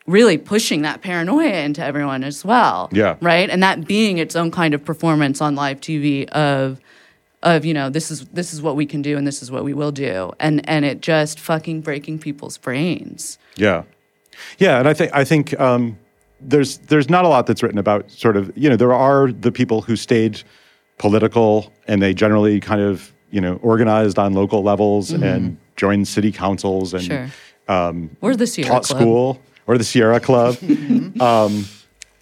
really pushing that paranoia into everyone as well. Yeah. Right? And that being its own kind of performance on live T V of, of you know, this is this is what we can do and this is what we will do. And and it just fucking breaking people's brains. Yeah. Yeah, and I think I think um, there's there's not a lot that's written about sort of, you know, there are the people who stayed political and they generally kind of, you know, organized on local levels mm-hmm. and joined city councils and sure. um, or the Sierra taught Club. School. Or the Sierra Club, um,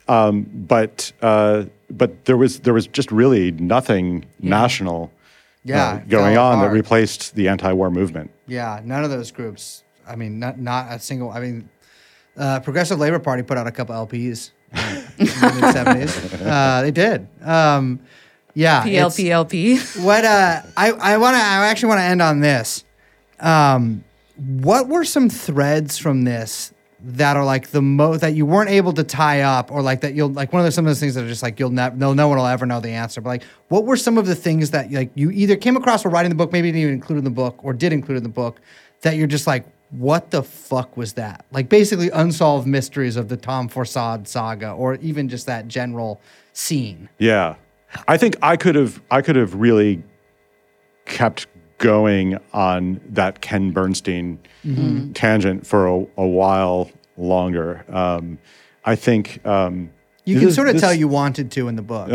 um, but uh, but there was there was just really nothing yeah. national yeah, uh, going on hard. That replaced the anti-war movement. Yeah, none of those groups. I mean, not not a single. I mean, uh, Progressive Labor Party put out a couple L Ps in the seventies. Uh, they did. Um, yeah. P L P L P. What? Uh, I I want to. I actually want to end on this. Um, what were some threads from this that are like the mo that you weren't able to tie up, or like that you'll like one of those some of those things that are just like you'll never no no one will ever know the answer. But like, what were some of the things that like you either came across while writing the book, maybe didn't even include in the book, or did include in the book, that you're just like, what the fuck was that? Like basically unsolved mysteries of the Tom Forcade saga, or even just that general scene. Yeah, I think I could have I could have really kept going on that Ken Bernstein mm-hmm. tangent for a, a while longer. Um, I think um, you can is, sort of this, tell you wanted to in the book.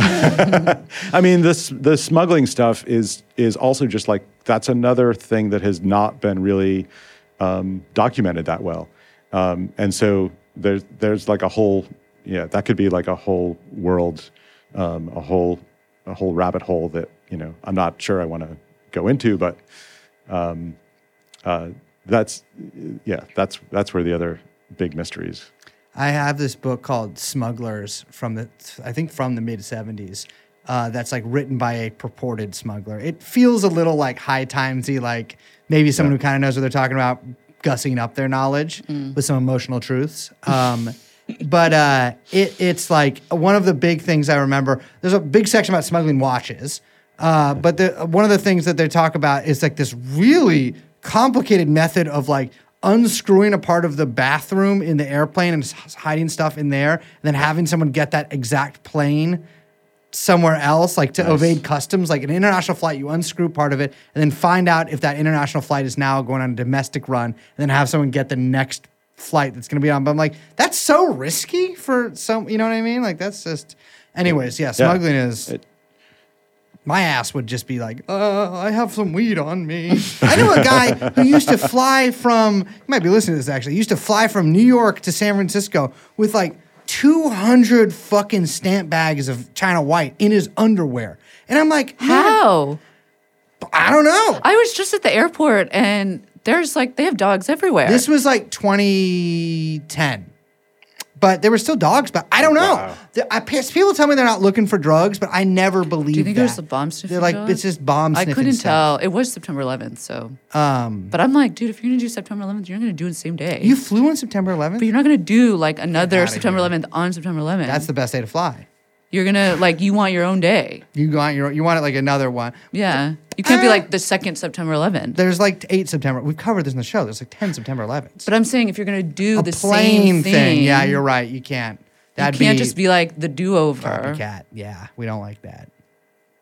I mean, this the smuggling stuff is is also just like that's another thing that has not been really um, documented that well, um, and so there's there's like a whole yeah that could be like a whole world, um, a whole a whole rabbit hole that you know I'm not sure I want to go into, but um, uh, that's yeah, that's that's where the other big mysteries. I have this book called Smugglers from the I think from the mid seventies. Uh, that's like written by a purported smuggler. It feels a little like High Timesy, like maybe someone yeah. who kind of knows what they're talking about, gussing up their knowledge mm. with some emotional truths. Um, but uh, it it's like one of the big things I remember. There's a big section about smuggling watches. Uh, but the, one of the things that they talk about is like this really complicated method of like unscrewing a part of the bathroom in the airplane and hiding stuff in there, and then having someone get that exact plane somewhere else, like to nice. evade customs. Like an international flight, you unscrew part of it and then find out if that international flight is now going on a domestic run, and then have someone get the next flight that's going to be on. But I'm like, that's so risky for some, you know what I mean? Like that's just, anyways, yeah, smuggling yeah. is... It- My ass would just be like, uh, I have some weed on me. I know a guy who used to fly from, you might be listening to this actually, used to fly from New York to San Francisco with like two hundred fucking stamp bags of China White in his underwear. And I'm like, how? I don't know. I was just at the airport and there's like, they have dogs everywhere. This was like twenty ten. But there were still dogs, but I don't know. Wow. The, I, people tell me they're not looking for drugs, but I never believe that. Do you think that. There's the bomb sniffing? They're like, dogs? It's just bomb sniffing. I couldn't stuff. tell. It was September eleventh, so. Um, but I'm like, dude, if you're going to do September eleventh, you're not going to do it the same day. You flew on September eleventh? But you're not going to do like another September eleventh on September eleventh. That's the best day to fly. You're going to, like, you want your own day. You want your you want it like another one. Yeah. You can't uh, be like the second September eleventh. There's like eight September. We've covered this in the show. There's like ten September elevenths. But I'm saying if you're going to do a the same thing, thing. Yeah, you're right. You can't. That'd you can't be just be like the do-over. Copycat. Yeah, we don't like that.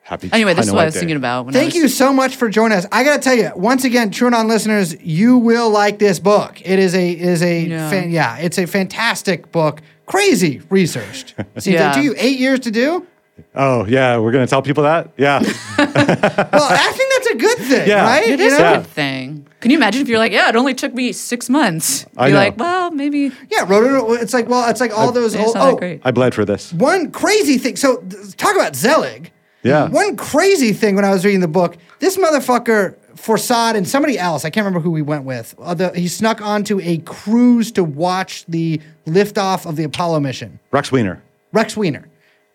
Happy anyway, this is what I was day. thinking about. When Thank I was you so much for joining us. I got to tell you, once again, True and On listeners, you will like this book. It is a, is a yeah. Fan, yeah, it's a fantastic book. Crazy researched. So yeah. It took you eight years to do? Oh, yeah. We're going to tell people that? Yeah. Well, I think that's a good thing, yeah. right? It is you know? a good thing. Can you imagine if you're like, yeah, it only took me six months. You're like, well, maybe. Yeah, wrote it. It's like, well, it's like all I, those old. Oh, great. I bled for this. One crazy thing. So talk about Zelig. Yeah. One crazy thing when I was reading the book, this motherfucker, Forcade and somebody else, I can't remember who we went with, uh, the, he snuck onto a cruise to watch the liftoff of the Apollo mission. Rex Weiner. Rex Weiner.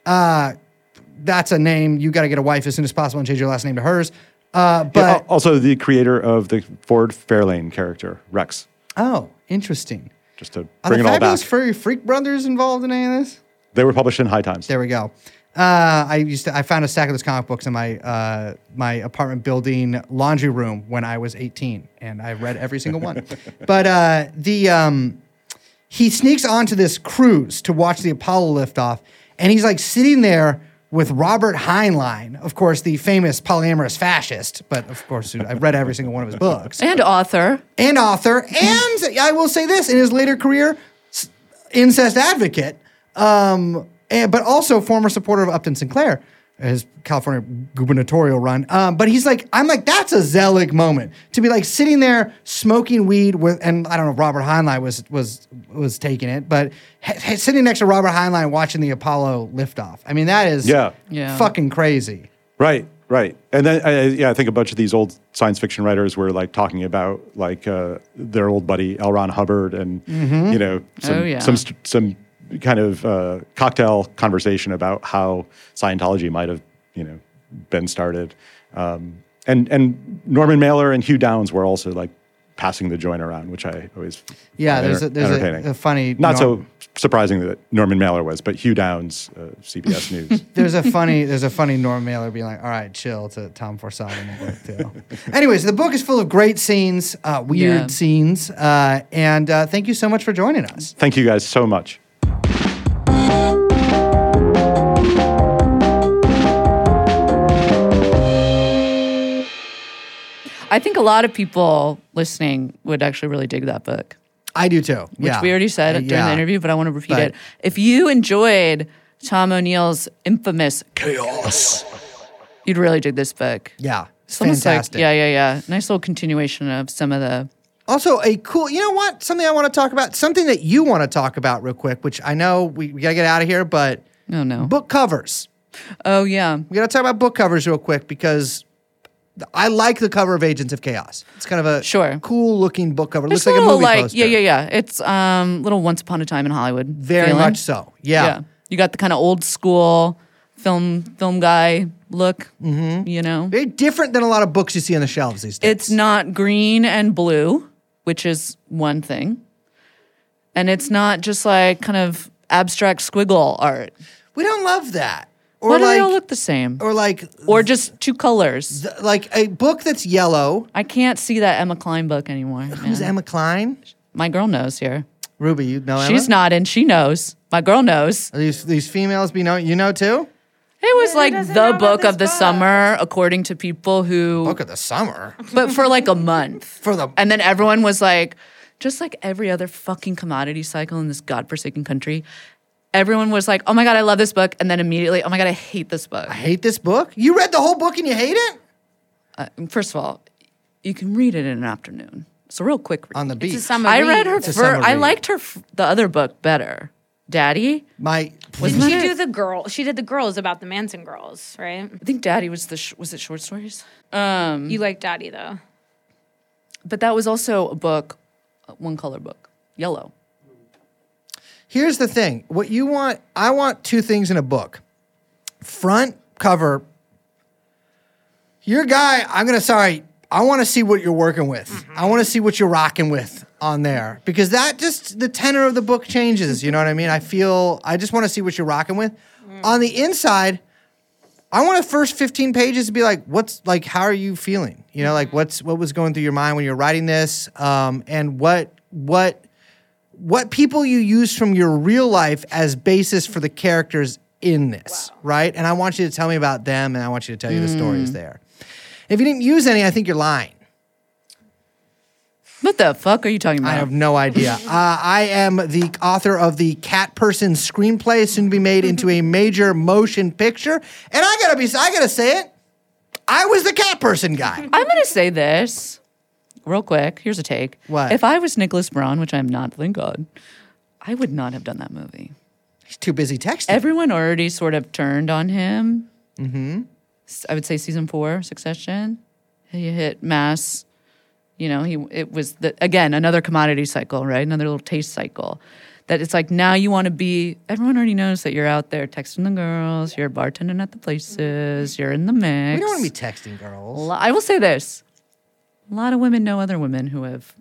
Uh, that's a name. You got to get a wife as soon as possible and change your last name to hers. Uh, but yeah, also the creator of the Ford Fairlane character, Rex. Oh, interesting. Just to bring it all back. Are the Fabulous Furry Freak Brothers involved in any of this? They were published in High Times. There we go. Uh, I used to, I found a stack of those comic books in my uh, my apartment building laundry room when I was eighteen, and I read every single one. But uh, the um, he sneaks onto this cruise to watch the Apollo liftoff, and he's like sitting there with Robert Heinlein, of course, the famous polyamorous fascist, but of course, I've read every single one of his books. And author. And author, and I will say this, in his later career, incest advocate, um... And, but also former supporter of Upton Sinclair, his California gubernatorial run. Um, but he's like, I'm like, that's a Zelig moment to be like sitting there smoking weed with, and I don't know if Robert Heinlein was was was taking it, but ha- sitting next to Robert Heinlein watching the Apollo liftoff. I mean, that is yeah. Yeah. fucking crazy. Right, right. And then, I, yeah, I think a bunch of these old science fiction writers were like talking about like uh, their old buddy L. Ron Hubbard and, mm-hmm. you know, some, oh, yeah. some, some, kind of uh, cocktail conversation about how Scientology might have, you know, been started. Um, and and Norman Mailer and Hugh Downs were also like passing the joint around, which I always yeah. There's a, there's a, a funny not Norm- so surprising that Norman Mailer was, but Hugh Downs, uh, C B S News. there's a funny there's a funny Norman Mailer being like, all right, chill, to Tom Forsythe in the book too. Anyways, the book is full of great scenes, uh, weird yeah. scenes, uh, and uh, thank you so much for joining us. Thank you guys so much. I think a lot of people listening would actually really dig that book. I do too. Which yeah. we already said uh, during yeah. the interview, but I want to repeat but, it. If you enjoyed Tom O'Neill's infamous Chaos, you'd really dig this book. Yeah. It's fantastic. Like, yeah, yeah, yeah. Nice little continuation of some of the... Also, a cool, you know what? Something I want to talk about, something that you want to talk about real quick, which I know we, we got to get out of here, but... Oh, no. Book covers. Oh, yeah. We got to talk about book covers real quick because... I like the cover of Agents of Chaos. It's kind of a sure. cool-looking book cover. It looks like a movie like, poster. Yeah, yeah, yeah. It's a um, little Once Upon a Time in Hollywood Very feeling. Much so, yeah. yeah. You got the kind of old-school film film guy look, mm-hmm. you know? Very different than a lot of books you see on the shelves these days. It's not green and blue, which is one thing. And it's not just like kind of abstract squiggle art. We don't love that. Or Why do like, they all look the same? Or like... Or just two colors. Th- like a book that's yellow. I can't see that Emma Klein book anymore. Who's man. Emma Klein? My girl knows here. Ruby, you know Emma? She's nodding. She knows. My girl knows. Are these, these females be know you know too? It was like the book of the book. summer, according to people who... Book of the summer? But for like a month. for the And then everyone was like, just like every other fucking commodity cycle in this godforsaken country... Everyone was like, oh my God, I love this book. And then immediately, oh my God, I hate this book. I hate this book? You read the whole book and you hate it? Uh, first of all, you can read it in an afternoon. It's a real quick read. On the beach. It's a summer I read her first. I liked her, f- the other book better. Daddy? My. Didn't she do the girl? She did the girls about the Manson girls, right? I think Daddy was the, sh- was it short stories? Um, you like Daddy though. But that was also a book, one color book, yellow. Here's the thing. What you want, I want two things in a book. Front cover. Your guy, I'm going to, sorry, I want to see what you're working with. Mm-hmm. I want to see what you're rocking with on there. Because that just, the tenor of the book changes. You know what I mean? I feel, I just want to see what you're rocking with. Mm. On the inside, I want the first fifteen pages to be like, what's, like, how are you feeling? You know, like, what's, what was going through your mind when you're writing this? Um, and what, what, What people you use from your real life as basis for the characters in this, wow. right? And I want you to tell me about them, and I want you to tell mm. you the stories there. If you didn't use any, I think you're lying. What the fuck are you talking about? I have no idea. uh, I am the author of the Cat Person screenplay, soon to be made into a major motion picture. And I gotta be, I gotta say it. I was the Cat Person guy. I'm gonna say this. Real quick, here's a take. What? If I was Nicholas Braun, which I'm not, thank God, I would not have done that movie. He's too busy texting. Everyone already sort of turned on him. Mm-hmm. I would say season four, Succession. He hit mass. You know, he it was, the, again, another commodity cycle, right? Another little taste cycle. That it's like, now you want to be, everyone already knows that you're out there texting the girls, you're bartending at the places, you're in the mix. We don't want to be texting girls. I will say this. A lot of women know other women who have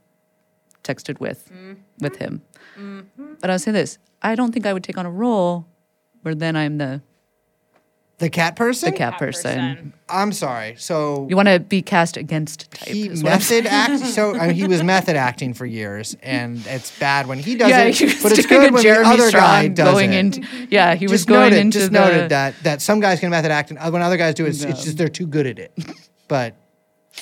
texted with mm-hmm. with him. Mm-hmm. But I'll say this. I don't think I would take on a role where then I'm the... The cat person? The cat, cat person. person. I'm sorry. So... You want to be cast against type. He method act, so, I mean, he was method acting for years, and it's bad when he does yeah, it, he but it's good when Jeremy the other Strong guy does going it. Into, yeah, he just was going noted, into just the... Just noted that, that some guys can method act, and when other guys do it, it's, no. it's just they're too good at it. But...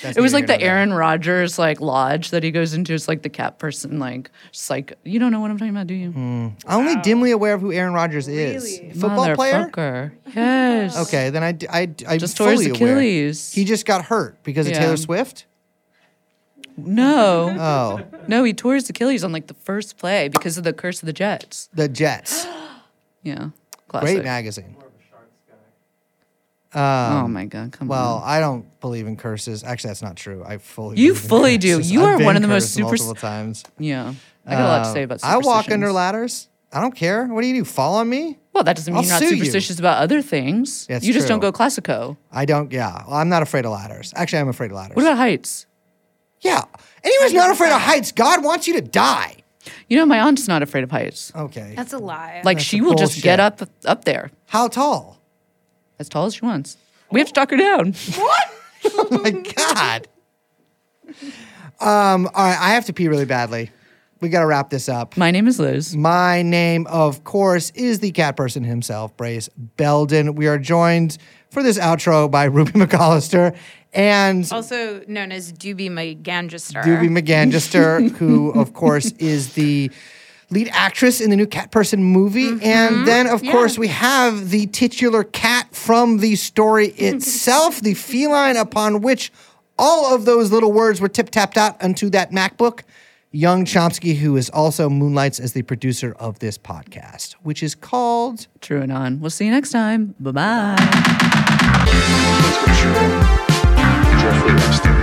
That's it was like the Aaron Rodgers like lodge that he goes into. It's like the cat person like psych. You don't know what I'm talking about, do you? Mm. I'm wow. only dimly aware of who Aaron Rodgers is. Really? Football player? Yes. Okay, then I I I just tore his Achilles. Aware. He just got hurt because yeah. of Taylor Swift. No. Oh no, he tore his Achilles on like the first play because of the curse of the Jets. The Jets. yeah. Classic. Great magazine. Um, oh my God! Come well, on. Well, I don't believe in curses. Actually, that's not true. I fully you fully do. You I've are one of the most super times. Yeah, I got a lot to say about. Superstitions. I walk under ladders. I don't care. What do you do? Fall on me? Well, that doesn't mean I'll you're not superstitious you. about other things. That's you just true. don't go classico. I don't, yeah. Well, I'm not afraid of ladders. Actually, I'm afraid of ladders. What about heights? Yeah. Anyone's not afraid of heights. God wants you to die. You know, my aunt's not afraid of heights. Okay. That's a lie. Like, That's she will bullshit. just get up up there. How tall? As tall as she wants. We have to talk her down. What? Oh, my God. Um, all right, I have to pee really badly. We got to wrap this up. My name is Liz. My name, of course, is the cat person himself, Brace Belden. We are joined for this outro by Ruby McAllister, and also known as Doobie McGangister. Doobie McGangister, who, of course, is the lead actress in the new Cat Person movie. Mm-hmm. And then, of yeah. course, we have the titular cat from the story itself, the feline upon which all of those little words were tip-tapped out onto that MacBook. Young Chomsky, who is also moonlights as the producer of this podcast, which is called True and On. We'll see you next time. Bye-bye. Bye-bye.